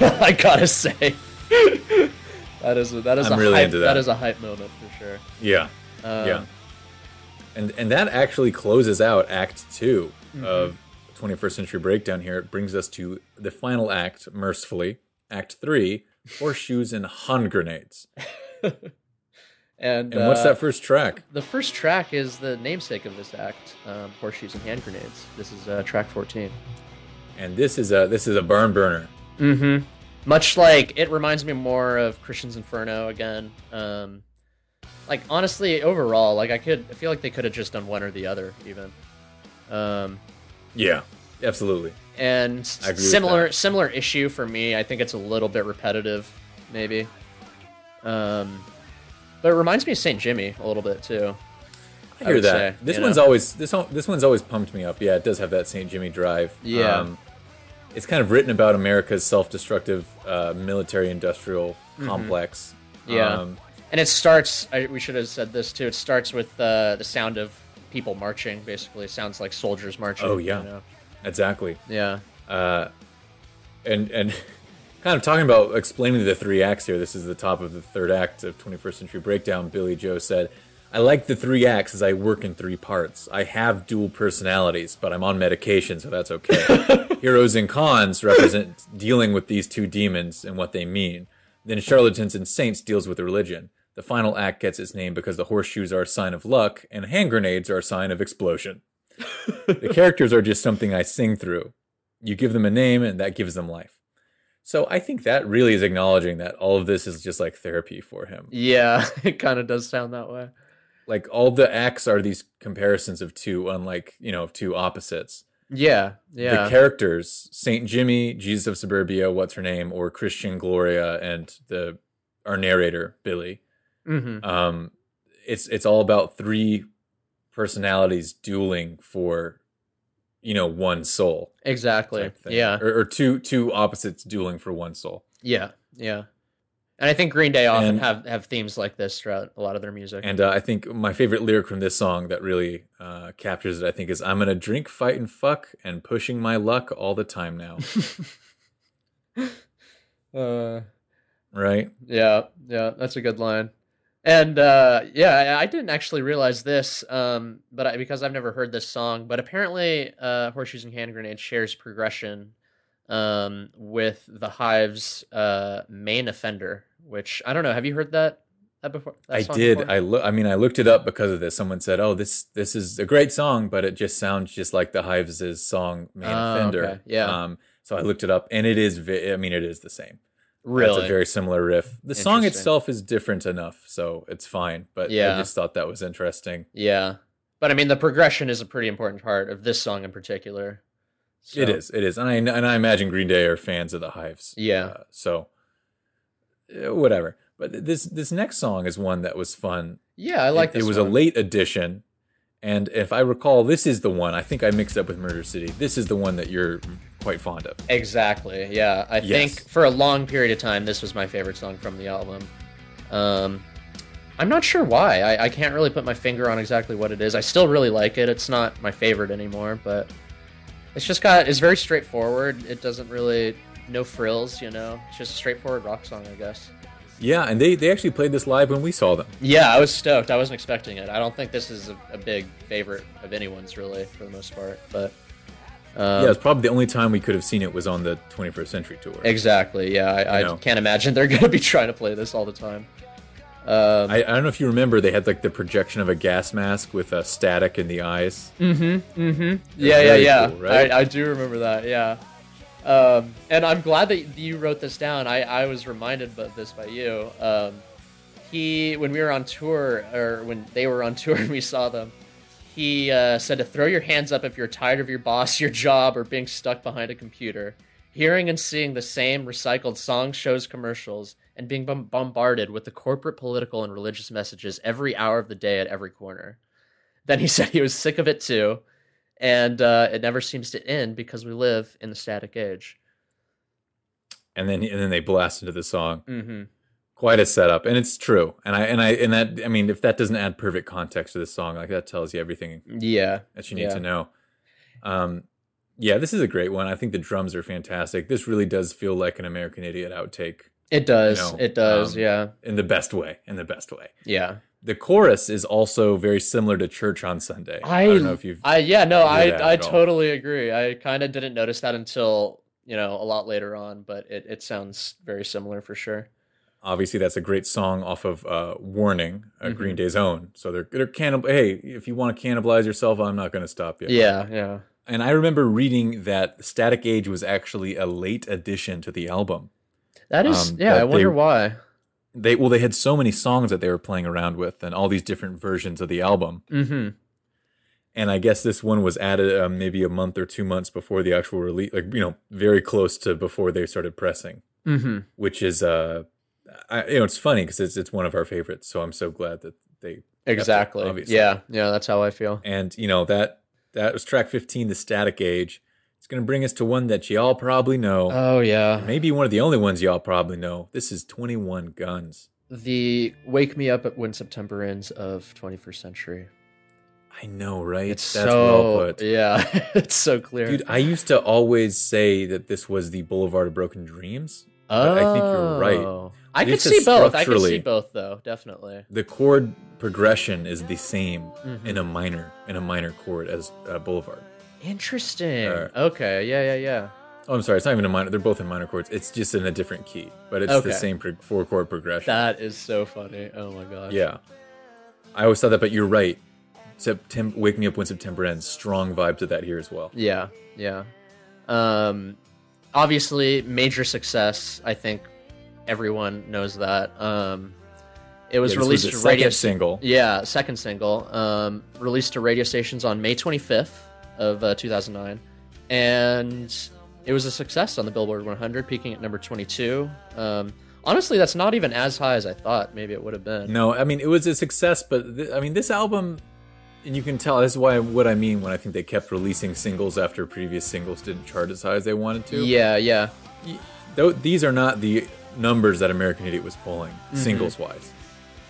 I gotta say. That is a hype moment for sure. Yeah. And that actually closes out Act 2 of 21st Century Breakdown here. It brings us to the final act, mercifully, Act 3, Horseshoes and Hand Grenades. And what's that first track? The first track is the namesake of this act, Horseshoes and Hand Grenades. This is track 14. And this is a barn burner. Mm-hmm. Much like, it reminds me more of Christian's Inferno again. Like, honestly, overall, like, I feel like they could have just done one or the other, even. Yeah, absolutely. And similar issue for me. I think it's a little bit repetitive, maybe. But it reminds me of St. Jimmy a little bit too. I hear that. This one's always pumped me up. Yeah, it does have that St. Jimmy drive. Yeah. It's kind of written about America's self-destructive military-industrial complex. Yeah. And it starts, we should have said this too, it starts with the sound of people marching, basically. It sounds like soldiers marching. Oh, yeah. You know? Exactly. Yeah. And kind of talking about explaining the three acts here, this is the top of the third act of 21st Century Breakdown. Billie Joe said, "I like the three acts as I work in three parts. I have dual personalities, but I'm on medication, so that's okay. Heroes and cons represent dealing with these two demons and what they mean. Then charlatans and saints deals with religion. The final act gets its name because the horseshoes are a sign of luck, and hand grenades are a sign of explosion. The characters are just something I sing through. You give them a name, and that gives them life." So I think that really is acknowledging that all of this is just like therapy for him. Yeah, it kind of does sound that way. Like, all the acts are these comparisons of two opposites. Yeah, yeah. The characters, St. Jimmy, Jesus of Suburbia, what's her name, or Christian Gloria, and our narrator, Billy. Mm-hmm. It's all about three personalities dueling for, one soul. Exactly. Yeah. Or two opposites dueling for one soul. Yeah. Yeah. And I think Green Day often have themes like this throughout a lot of their music. And I think my favorite lyric from this song that really captures it, I think, is, "I'm gonna drink, fight, and fuck, and pushing my luck all the time now." Right? Yeah, yeah, that's a good line. And I didn't actually realize this, because I've never heard this song. But apparently, Horseshoes and Hand Grenades shares progression with the Hives' Main Offender. Which, I don't know, have you heard that before? That I did. I looked it up because of this. Someone said, "Oh, this is a great song, but it just sounds just like the Hives' song Main Offender." Okay. Yeah. So I looked it up, and it is. It is the same. Really, that's a very similar riff. The song itself is different enough, so it's fine. But yeah. I just thought that was interesting. Yeah, but I mean, the progression is a pretty important part of this song in particular. So. It is, and I imagine Green Day are fans of the Hives. Yeah. So. Whatever. But this next song is one that was fun. Yeah, I like this. It was a late edition, and if I recall, this is the one. I think I mixed up with Murder City. This is the one that you're quite fond of. Exactly. Yeah, I think for a long period of time, this was my favorite song from the album. I'm not sure why. I can't really put my finger on exactly what it is. I still really like it. It's not my favorite anymore, but it's very straightforward. It doesn't really. No frills, It's just a straightforward rock song, I guess. Yeah, and they actually played this live when we saw them. Yeah, I was stoked. I wasn't expecting it. I don't think this is a big favorite of anyone's, really, for the most part. But it's probably the only time we could have seen it was on the 21st Century Tour. Exactly, yeah. I can't imagine they're going to be trying to play this all the time. I don't know if you remember, they had like the projection of a gas mask with static in the eyes. Mm-hmm, mm-hmm. Yeah. Cool, right? I do remember that, yeah. And I'm glad that you wrote this down. I was reminded of this by you. When we were on tour, or when they were on tour and we saw them, he said to throw your hands up if you're tired of your boss, your job, or being stuck behind a computer. Hearing and seeing the same recycled songs, shows, commercials, and being bombarded with the corporate, political, and religious messages every hour of the day at every corner. Then he said he was sick of it too. And it never seems to end because we live in the static age. And then they blast into the song. Mm-hmm. Quite a setup, and it's true. And if that doesn't add perfect context to this song, like, that tells you everything. Yeah. That you need to know. This is a great one. I think the drums are fantastic. This really does feel like an American Idiot outtake. It does. You know, it does. Yeah. In the best way. Yeah. The chorus is also very similar to Church on Sunday. I don't know if you've. I totally agree. I kind of didn't notice that until, you know, a lot later on, but it sounds very similar for sure. Obviously, that's a great song off of Warning, Green Day's own. So they're hey, if you want to cannibalize yourself, I'm not going to stop you. Yeah, yeah. And I remember reading that Static Age was actually a late addition to the album. That is, yeah. I wonder why. They had so many songs that they were playing around with, and all these different versions of the album. Mm-hmm. And I guess this one was added maybe a month or 2 months before the actual release, like, you know, very close to before they started pressing. Mm-hmm. Which is, you know, it's funny because it's one of our favorites. So I'm so glad that they exactly, kept it, obviously. Yeah, that's how I feel. And you know that was track 15, The Static Age. It's going to bring us to one that y'all probably know. Oh, yeah. Maybe one of the only ones y'all probably know. This is 21 Guns. The Wake Me Up When September Ends of 21st Century. I know, right? That's so well put. Yeah, it's so clear. Dude, I used to always say that this was the Boulevard of Broken Dreams. Oh. But I think you're right. I could see both. I could see both, though, definitely. The chord progression is the same in a minor chord as Boulevard. Interesting. Okay. Yeah. Oh, I'm sorry. It's not even a minor. They're both in minor chords. It's just in a different key, but it's the same four chord progression. That is so funny. Oh my gosh. Yeah. I always thought that, but you're right. Wake Me Up When September Ends. Strong vibe to that here as well. Yeah. Yeah. Obviously major success. I think everyone knows that. It was released to radio single. Yeah. Second single, released to radio stations on May 25th. Of 2009, and it was a success on the Billboard 100, peaking at number 22. Honestly, that's not even as high as I thought maybe it would have been. No, I mean, it was a success, but this album, and you can tell, this is what I mean when I think they kept releasing singles after previous singles didn't chart as high as they wanted to. Yeah. These are not the numbers that American Idiot was pulling, singles-wise.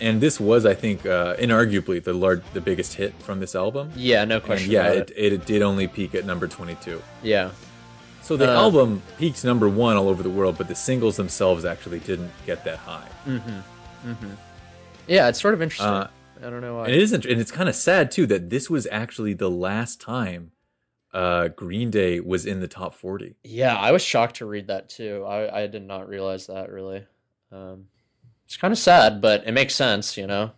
And this was, I think, inarguably the biggest hit from this album. Yeah, no question. And it did only peak at number 22. Yeah. So the album peaked number one all over the world, but the singles themselves actually didn't get that high. Yeah, it's sort of interesting. I don't know why. And it isn't, and it's kind of sad too that this was actually the last time Green Day was in the top 40. Yeah, I was shocked to read that too. I did not realize that really. It's kind of sad, but it makes sense, you know?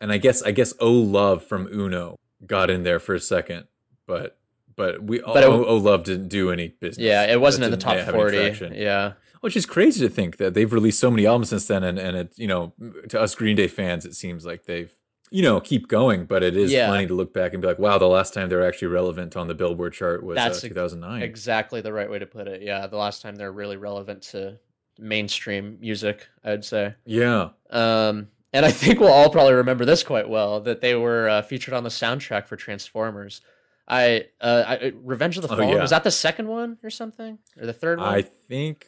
And I guess Oh Love from Uno got in there for a second, but Oh Love didn't do any business. Yeah, it wasn't in the top 40. Yeah. Which is crazy to think that they've released so many albums since then, and it, you know, to us Green Day fans, it seems like they've, you know, keep going, but it is funny to look back and be like, wow, the last time they're actually relevant on the Billboard chart was 2009. Exactly the right way to put it. Yeah, the last time they're really relevant to mainstream music, I'd say. Yeah. And I think we'll all probably remember this quite well, that they were featured on the soundtrack for Transformers. Revenge of the Fallen, was that the second one or something? Or the third one? I think,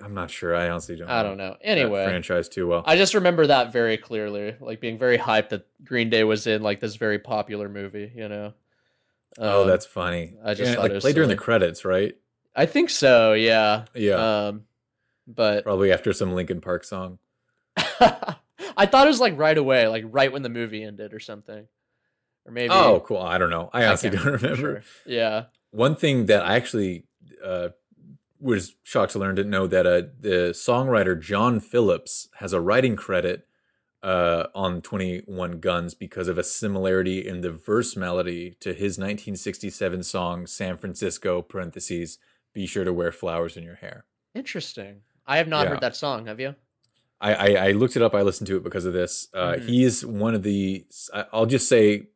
I'm not sure. I honestly don't know. I don't know. Anyway. Franchise too well. I just remember that very clearly, like being very hyped that Green Day was in like this very popular movie, you know? Oh, that's funny. I just thought it was played during the credits, right? I think so, yeah. Yeah. But probably after some Linkin Park song. I thought it was like right away, like right when the movie ended or something. Or maybe. Oh, cool. I don't know. I honestly don't remember. Sure. Yeah. One thing that I actually was shocked to learn, didn't know that the songwriter John Phillips has a writing credit on 21 Guns because of a similarity in the verse melody to his 1967 song, San Francisco, (parentheses, be sure to wear flowers in your hair. Interesting. I have not heard that song. Have you? I looked it up. I listened to it because of this. He is one of the. I'll just say,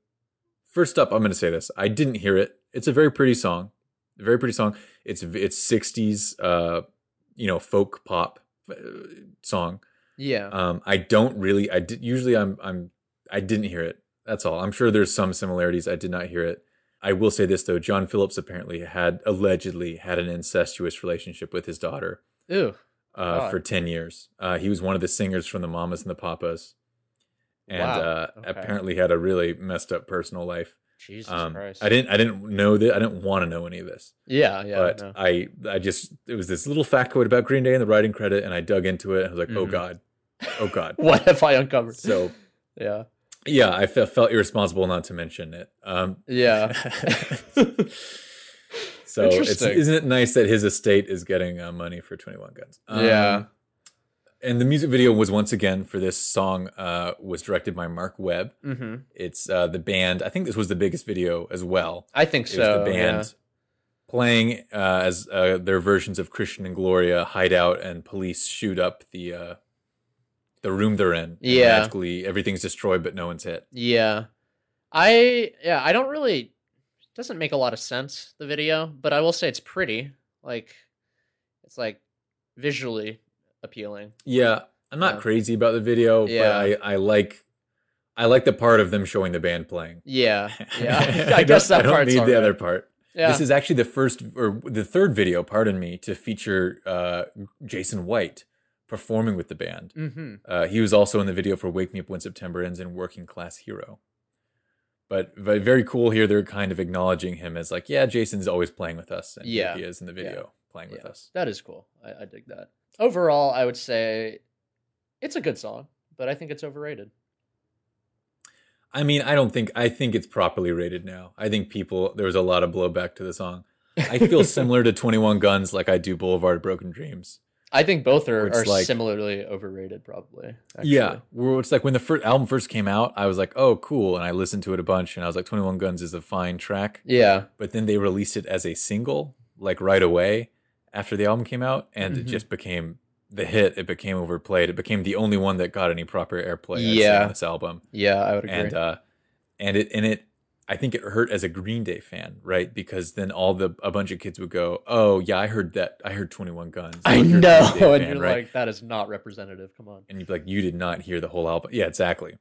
first up, I'm going to say this. I didn't hear it. It's a very pretty song. It's 60s, you know, folk pop song. Yeah. I don't really. I didn't hear it. That's all. I'm sure there's some similarities. I did not hear it. I will say this though, John Phillips apparently allegedly had an incestuous relationship with his daughter. Ew. For 10 years. He was one of the singers from the Mamas and the Papas, and apparently had a really messed up personal life. Jesus Christ. I didn't know that. I didn't want to know any of this. Yeah. But no. I just, it was this little factoid about Green Day and the writing credit, and I dug into it and I was like, oh God. What have I uncovered? So yeah, I felt irresponsible not to mention it. So isn't it nice that his estate is getting money for 21 Guns? And the music video was, once again, for this song, was directed by Mark Webb. Mm-hmm. It's the band. I think this was the biggest video as well. I think so. It was the band playing as their versions of Christian and Gloria hide out and police shoot up the room they're in. Yeah. Magically, everything's destroyed, but no one's hit. Yeah. I don't really... It doesn't make a lot of sense, the video, but I will say it's pretty. Like, it's like visually... appealing. I'm not crazy about the video, but I like the part of them showing the band playing. I guess that part's I don't need the other part. This is actually the third video, pardon me, to feature Jason White performing with the band. Mm-hmm. He was also in the video for Wake Me Up When September Ends and Working Class Hero. But very cool here, they're kind of acknowledging him as like, Jason's always playing with us, and he is in the video playing with us. That is cool. I dig that. Overall, I would say it's a good song, but I think it's overrated. I mean, I think it's properly rated now. I think there was a lot of blowback to the song. I feel similar to 21 Guns like I do Boulevard of Broken Dreams. I think both are like, similarly overrated, probably. Actually. Yeah. Where it's like when the album first came out, I was like, oh, cool. And I listened to it a bunch and I was like, 21 Guns is a fine track. Yeah. But then they released it as a single, like right away. After the album came out, and it just became the hit. It became overplayed. It became the only one that got any proper airplay on this album. Yeah, I would agree. And I think it hurt as a Green Day fan, right? Because then a bunch of kids would go, "Oh yeah, I heard that. I heard 21 Guns. I know." And you're like, "That is not representative. Come on." And you'd be like, "You did not hear the whole album." Yeah, exactly.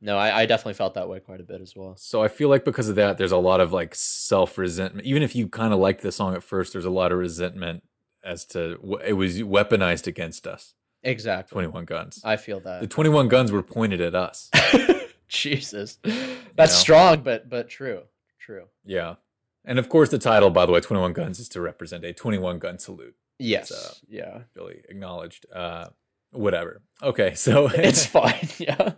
No, I definitely felt that way quite a bit as well. So I feel like because of that, there's a lot of like self-resentment. Even if you kind of liked the song at first, there's a lot of resentment as to it was weaponized against us. Exactly. 21 Guns. I feel that. The 21 Guns were pointed at us. Jesus. That's strong, but true. True. Yeah. And of course the title, by the way, 21 Guns is to represent a 21 gun salute. Yes. So, really acknowledged. Whatever. Okay. So it's fine. Yeah.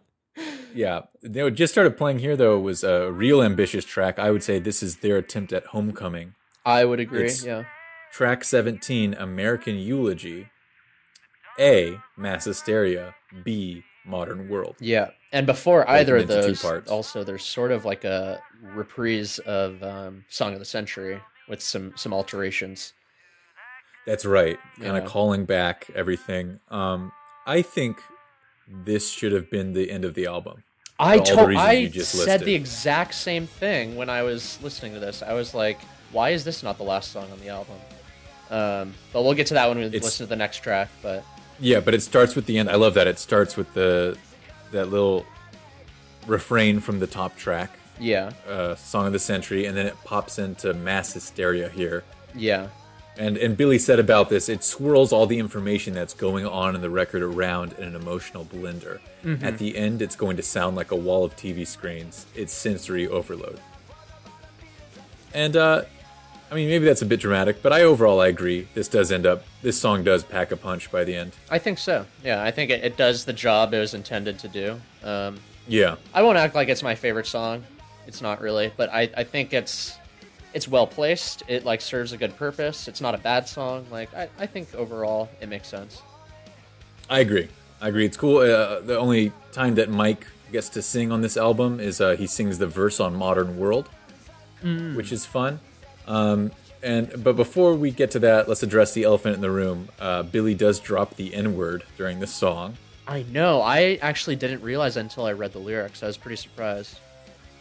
Yeah, they just started playing here, though, was a real ambitious track. I would say this is their attempt at homecoming. I would agree, it's track 17, American Eulogy. A, Mass Hysteria. B, Modern World. Yeah, and before either of those, also, there's sort of like a reprise of Song of the Century with some alterations. That's right, kind of calling back everything. I think... this should have been the end of the album. I said the exact same thing when I was listening to this. I was like, why is this not the last song on the album? But we'll get to that when we listen to the next track. But yeah, but it starts with the end. I love that. It starts with that little refrain from the top track. Yeah. Song of the Century. And then it pops into Mass Hysteria here. Yeah. And Billy said about this, it swirls all the information that's going on in the record around in an emotional blender. Mm-hmm. At the end, it's going to sound like a wall of TV screens. It's sensory overload. And, I mean, maybe that's a bit dramatic, but I agree. This song does pack a punch by the end. I think so. Yeah, I think it does the job it was intended to do. I won't act like it's my favorite song. It's not really, but I think it's... it's well placed. It like serves a good purpose. It's not a bad song. Like I think overall it makes sense. I agree. It's cool. The only time that Mike gets to sing on this album is he sings the verse on Modern World, which is fun. But before we get to that, let's address the elephant in the room. Billy does drop the N-word during this song. I know. I actually didn't realize until I read the lyrics. I was pretty surprised.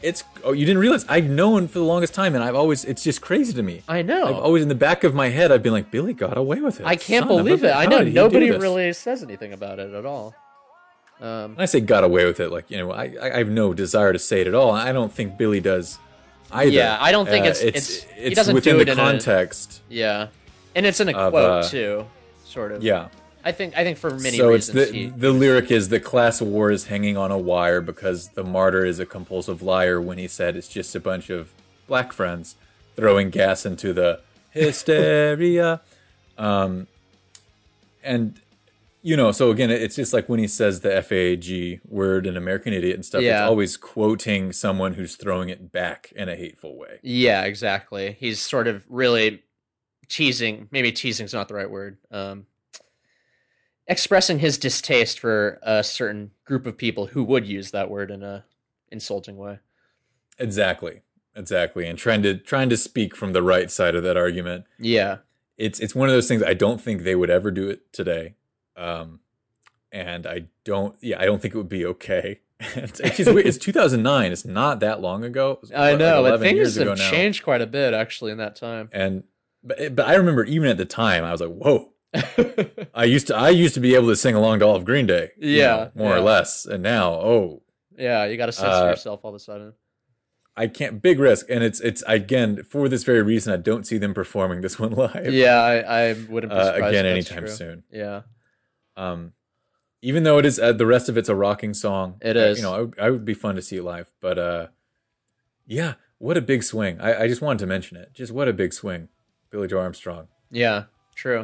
You didn't realize? I've known for the longest time, and it's just crazy to me. I know. I've always, in the back of my head, I've been like, Billy got away with it. I can't believe it. I know. Nobody really says anything about it at all. When I say got away with it, like, you know, I have no desire to say it at all. I don't think Billy does either. Yeah, I don't think it's he doesn't within do it the in context. And it's in a quote, too, sort of. Yeah. I think for many reasons. So the lyric is, the class of war is hanging on a wire because the martyr is a compulsive liar when he said it's just a bunch of black friends throwing gas into the hysteria. And, you know, so again, it's just like when he says the FAG word in American Idiot and stuff, it's always quoting someone who's throwing it back in a hateful way. Yeah, exactly. He's sort of really teasing, maybe teasing's not the right word, expressing his distaste for a certain group of people who would use that word in a insulting way. Exactly. And trying to speak from the right side of that argument. Yeah. It's one of those things. I don't think they would ever do it today. And I don't think it would be okay. It's weird. It's 2009. It's not that long ago. I know. Like 11 years ago now. Things have changed quite a bit actually in that time. And but I remember even at the time I was like, whoa. I used to be able to sing along to all of Green Day. Yeah, more or less. And now, you got to censor yourself all of a sudden. I can't. Big risk, and it's again for this very reason. I don't see them performing this one live. Yeah, I wouldn't be surprised again anytime soon. Yeah. Even though it is the rest of it's a rocking song. It is. You know, I would be fun to see it live, but yeah, what a big swing! I just wanted to mention it. Just what a big swing, Billie Joe Armstrong. Yeah, true.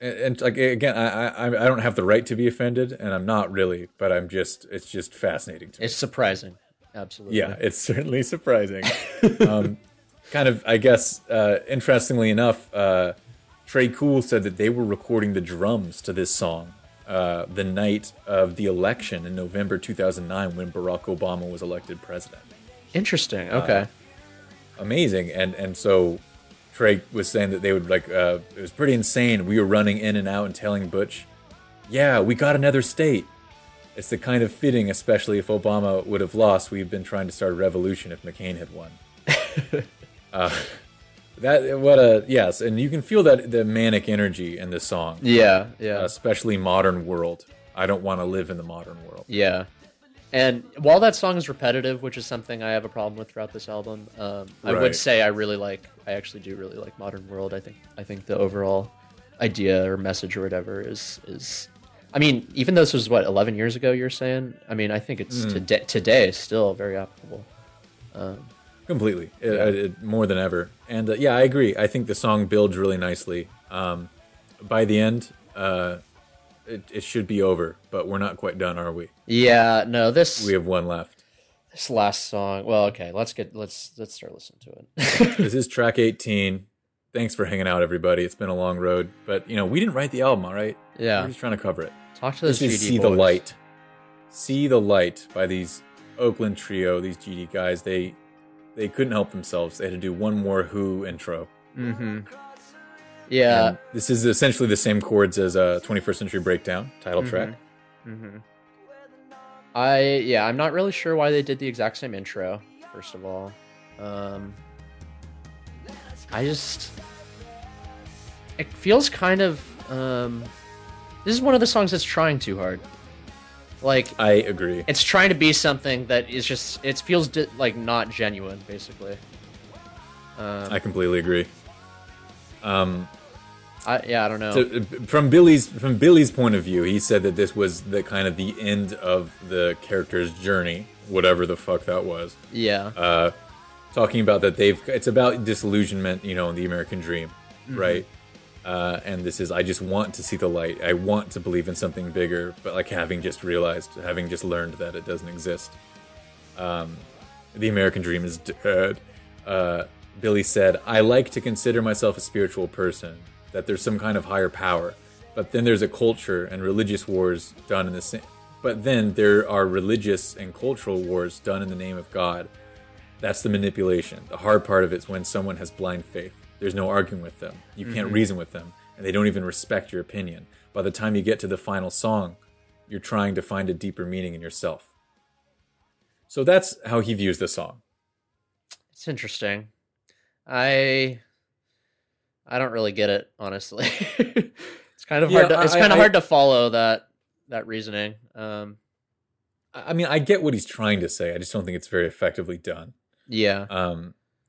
And like again, I don't have the right to be offended, and I'm not really, but I'm just it's just fascinating to me. It's surprising, absolutely. Yeah, it's certainly surprising. Kind of, I guess, interestingly enough, Tré Cool said that they were recording the drums to this song the night of the election in November 2009 when Barack Obama was elected president. Interesting. Okay. Amazing, and so. Trey was saying that they would it was pretty insane. We were running in and out and telling Butch, yeah, we got another state. It's the kind of fitting, especially if Obama would have lost, we've been trying to start a revolution if McCain had won. Yes. And you can feel that the manic energy in this song. Yeah. Yeah. Especially modern world. I don't want to live in the modern world. Yeah. And while that song is repetitive, which is something I have a problem with throughout this album, I would say I actually do really like Modern World. I think the overall idea or message or whatever is I mean, even though this was, 11 years ago you're saying? I mean, I think it's today still very applicable. Completely. It more than ever. And yeah, I agree. I think the song builds really nicely. By the end... It should be over, but we're not quite done, are we? Yeah, no. We have one left. This last song. Well, okay. Let's start listening to it. This is track 18. Thanks for hanging out, everybody. It's been a long road, but you know we didn't write the album, all right? Yeah, we're just trying to cover it. Talk to this is GD See boys. The Light. See the Light by these Oakland trio, these GD guys. They couldn't help themselves. They had to do one more Who intro. Mm-hmm. Yeah, and this is essentially the same chords as 21st Century Breakdown title track. Mm-hmm. I'm not really sure why they did the exact same intro. First of all, it feels kind of this is one of the songs that's trying too hard. Like I agree, it's trying to be something that is just it feels like not genuine, basically. I completely agree. I don't know. So from Billie's point of view, he said that this was the kind of the end of the character's journey, whatever the fuck that was. Yeah. Talking about that it's about disillusionment, you know, in the American dream, right? And this is I just want to see the light. I want to believe in something bigger, but like having just learned that it doesn't exist. The American dream is dead. Billy said, I like to consider myself a spiritual person, that there's some kind of higher power. But then there's a culture and religious wars done in the same... But then there are religious and cultural wars done in the name of God. That's the manipulation. The hard part of it is when someone has blind faith. There's no arguing with them. You can't reason with them. And they don't even respect your opinion. By the time you get to the final song, you're trying to find a deeper meaning in yourself. So that's how he views the song. It's interesting. I don't really get it, honestly. It's kind of hard to follow that reasoning. I mean, I get what he's trying to say. I just don't think it's very effectively done. Yeah.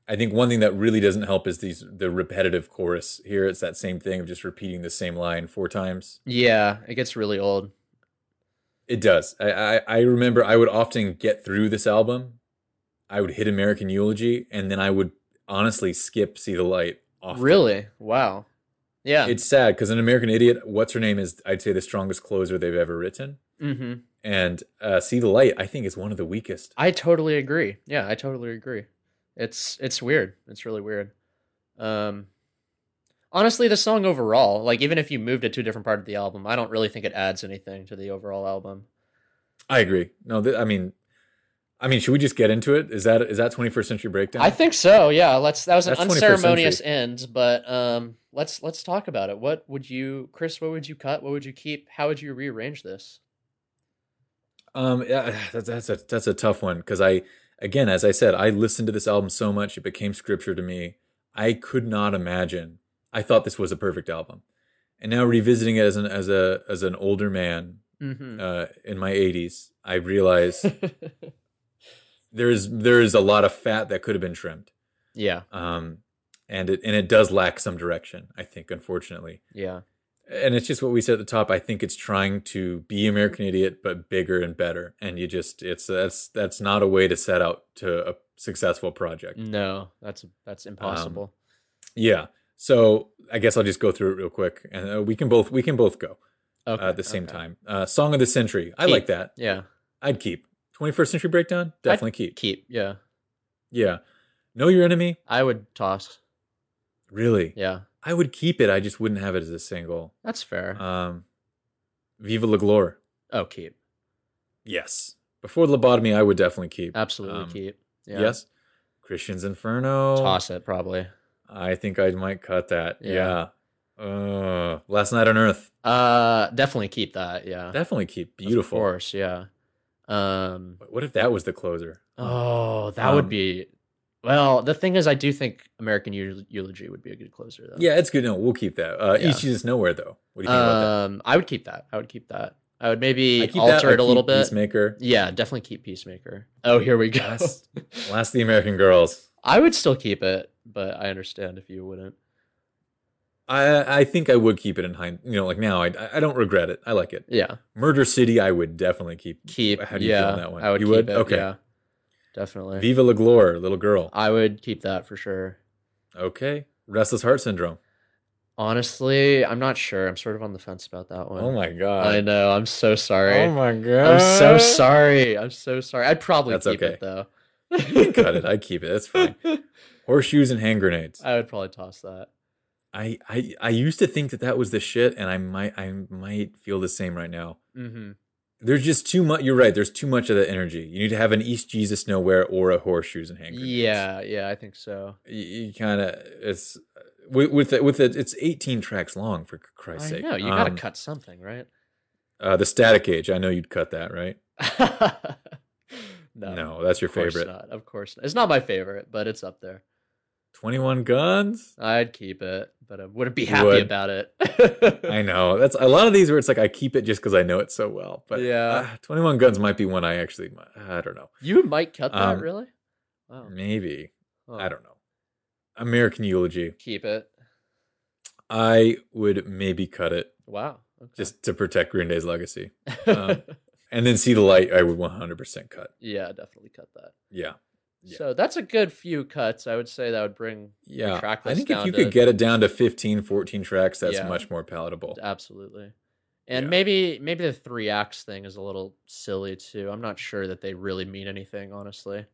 I think one thing that really doesn't help is the repetitive chorus here. It's that same thing of just repeating the same line 4 times. Yeah, it gets really old. It does. I remember I would often get through this album. I would hit American Eulogy, and then I would honestly skip See the Light often. Really? Wow. Yeah. It's sad because in American Idiot, What's-Her-Name is, I'd say, the strongest closer they've ever written. Mm-hmm. And See the Light, I think, is one of the weakest. I totally agree. Yeah, I totally agree. It's weird. It's really weird. Honestly, the song overall, like even if you moved it to a different part of the album, I don't really think it adds anything to the overall album. I agree. No, I mean, should we just get into it? Is that 21st Century Breakdown? I think so. Yeah, that was an unceremonious end, but let's talk about it. What would you, Chris, what would you cut? What would you keep? How would you rearrange this? Yeah, that's a tough one because again, as I said, I listened to this album so much, it became scripture to me. I could not imagine. I thought this was a perfect album, and now revisiting it as an older man, mm-hmm. In my 80s, I realize there is a lot of fat that could have been trimmed. Yeah. And it does lack some direction, I think, unfortunately. Yeah. And it's just what we said at the top. I think it's trying to be American Idiot, but bigger and better. And you just, that's not a way to set out to a successful project. No, that's impossible. Yeah. So I guess I'll just go through it real quick, and we can both go at the same time. Song of the Century. Keep. I like that. Yeah. I'd keep. 21st Century Breakdown. Definitely keep. Keep. Yeah. Yeah. Know Your Enemy. I would toss. Really? Yeah. I would keep it. I just wouldn't have it as a single. That's fair. Viva La Gloire. Oh, keep. Yes. Before Lobotomy, I would definitely keep. Absolutely keep. Yeah. Yes. Christian's Inferno. Toss it, probably. I think I might cut that. Yeah. Last Night on Earth. Definitely keep that. Yeah. Definitely keep. Beautiful. Of course. Yeah. What if that was the closer? Oh, that would be. Well, the thing is, I do think American Eulogy would be a good closer, though. Yeah, it's good. No, we'll keep that. Yeah. East Jesus Nowhere, though. What do you think about that? I would keep that. I would maybe alter it a little bit. Peacemaker. Yeah, definitely keep Peacemaker. Oh, here we go. Last the American Girls. I would still keep it, but I understand if you wouldn't. I think I would keep it in hindsight. You know, like now, I don't regret it. I like it. Yeah. Murder City, I would definitely keep. Keep. How do you feel on that one? I would you keep would? It. Okay. Yeah. Definitely. Viva La Gloire, Little Girl. I would keep that for sure. Okay. Restless Heart Syndrome. Honestly, I'm not sure. I'm sort of on the fence about that one. Oh my God. I know. I'm so sorry. Oh my God. I'm so sorry. I'd probably keep it though. You cut it. I'd keep it. That's fine. Horseshoes and Hand Grenades. I would probably toss that. I used to think that was the shit, and I might feel the same right now. Mm-hmm. There's just too much. You're right. There's too much of that energy. You need to have an East Jesus Nowhere or a Horseshoes and Hand Grenades. Yeah, I think so. You kind of it's with it. It's 18 tracks long, for Christ's sake. I know you gotta cut something, right? The Static Age. I know you'd cut that, right? No, that's your favorite. Of course not. It's not my favorite, but it's up there. 21 Guns. I'd keep it, but I wouldn't be happy about it. I know. That's a lot of these where it's like I keep it just because I know it so well. But yeah, 21 Guns might be one I actually. I don't know. You might cut that, really? Wow. Maybe. Oh. I don't know. American Eulogy. Keep it. I would maybe cut it. Wow. Okay. Just to protect Green Day's legacy. And then See the Light, I would 100% cut. Yeah, definitely cut that. Yeah. So that's a good few cuts. I would say that would bring the track list down. I think if you could get it down to 15, 14 tracks, that's much more palatable. Absolutely. And maybe the 3 acts thing is a little silly too. I'm not sure that they really mean anything, honestly.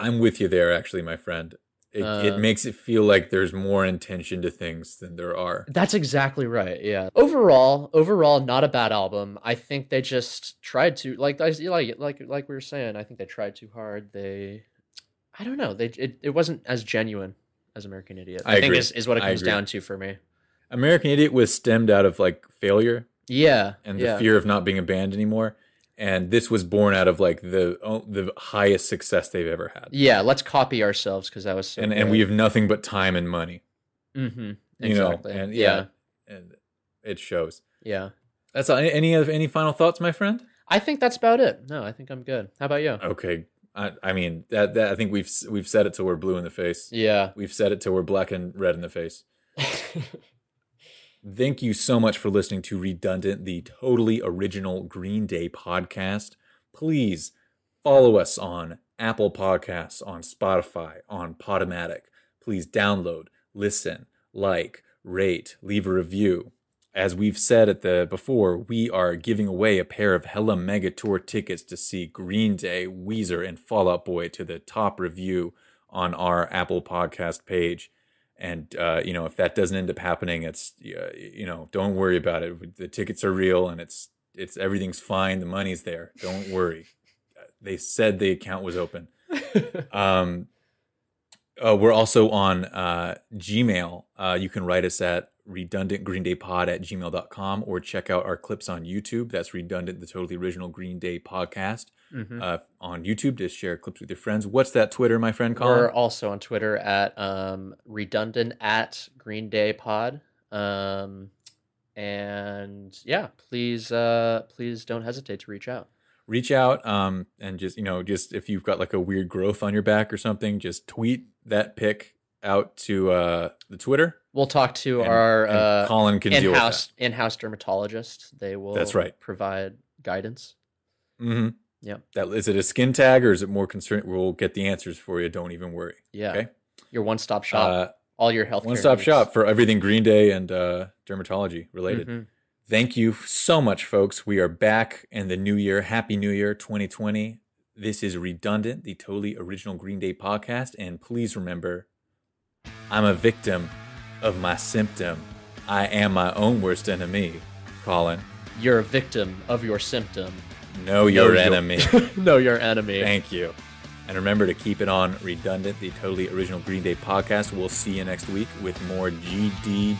I'm with you there, actually, my friend. It makes it feel like there's more intention to things than there are. That's exactly right. Yeah. Overall, not a bad album. I think they just tried to like we were saying. I think they tried too hard. I don't know. It wasn't as genuine as American Idiot. I think is what it comes down to for me. American Idiot was stemmed out of like failure. Yeah. And the fear of not being a band anymore. And this was born out of like the highest success they've ever had. Yeah, let's copy ourselves because that was so and we have nothing but time and money. Mm-hmm. Exactly. You know, and and it shows. Yeah. That's all. Any final thoughts, my friend? I think that's about it. No, I think I'm good. How about you? Okay, I mean, that I think we've said it till we're blue in the face. Yeah. We've said it till we're black and red in the face. Thank you so much for listening to Redundant, the totally original Green Day podcast. Please follow us on Apple Podcasts, on Spotify, on Podomatic. Please download, listen, like, rate, leave a review. As we've said before, we are giving away a pair of Hella Mega Tour tickets to see Green Day, Weezer, and Fall Out Boy to the top review on our Apple Podcast page. And, if that doesn't end up happening, it's, don't worry about it. The tickets are real and it's everything's fine. The money's there. Don't worry. They said the account was open. We're also on Gmail. You can write us at redundantgreendaypod@gmail.com or check out our clips on YouTube. That's Redundant, the totally original Green Day podcast on YouTube to share clips with your friends. What's that Twitter, my friend Colin? We're also on Twitter at redundant at Green Day Pod. Please don't hesitate to reach out. And just if you've got like a weird growth on your back or something, just tweet that pic out to the Twitter. We'll talk to our Colin can in-house dermatologist. They will. That's right. Provide guidance. Mm-hmm. Yeah. Is it a skin tag or is it more concerned? We'll get the answers for you. Don't even worry. Yeah. Okay. Your one-stop shop. All your health. One-stop shop for everything Green Day and dermatology related. Mm-hmm. Thank you so much, folks. We are back in the new year. Happy New Year 2020. This is Redundant, the totally original Green Day podcast. And please remember, I'm a victim of my symptom. I am my own worst enemy. Colin. You're a victim of your symptom. Know your enemy. Know your enemy. Thank you. And remember to keep it on Redundant, the totally original Green Day podcast. We'll see you next week with more GDGD.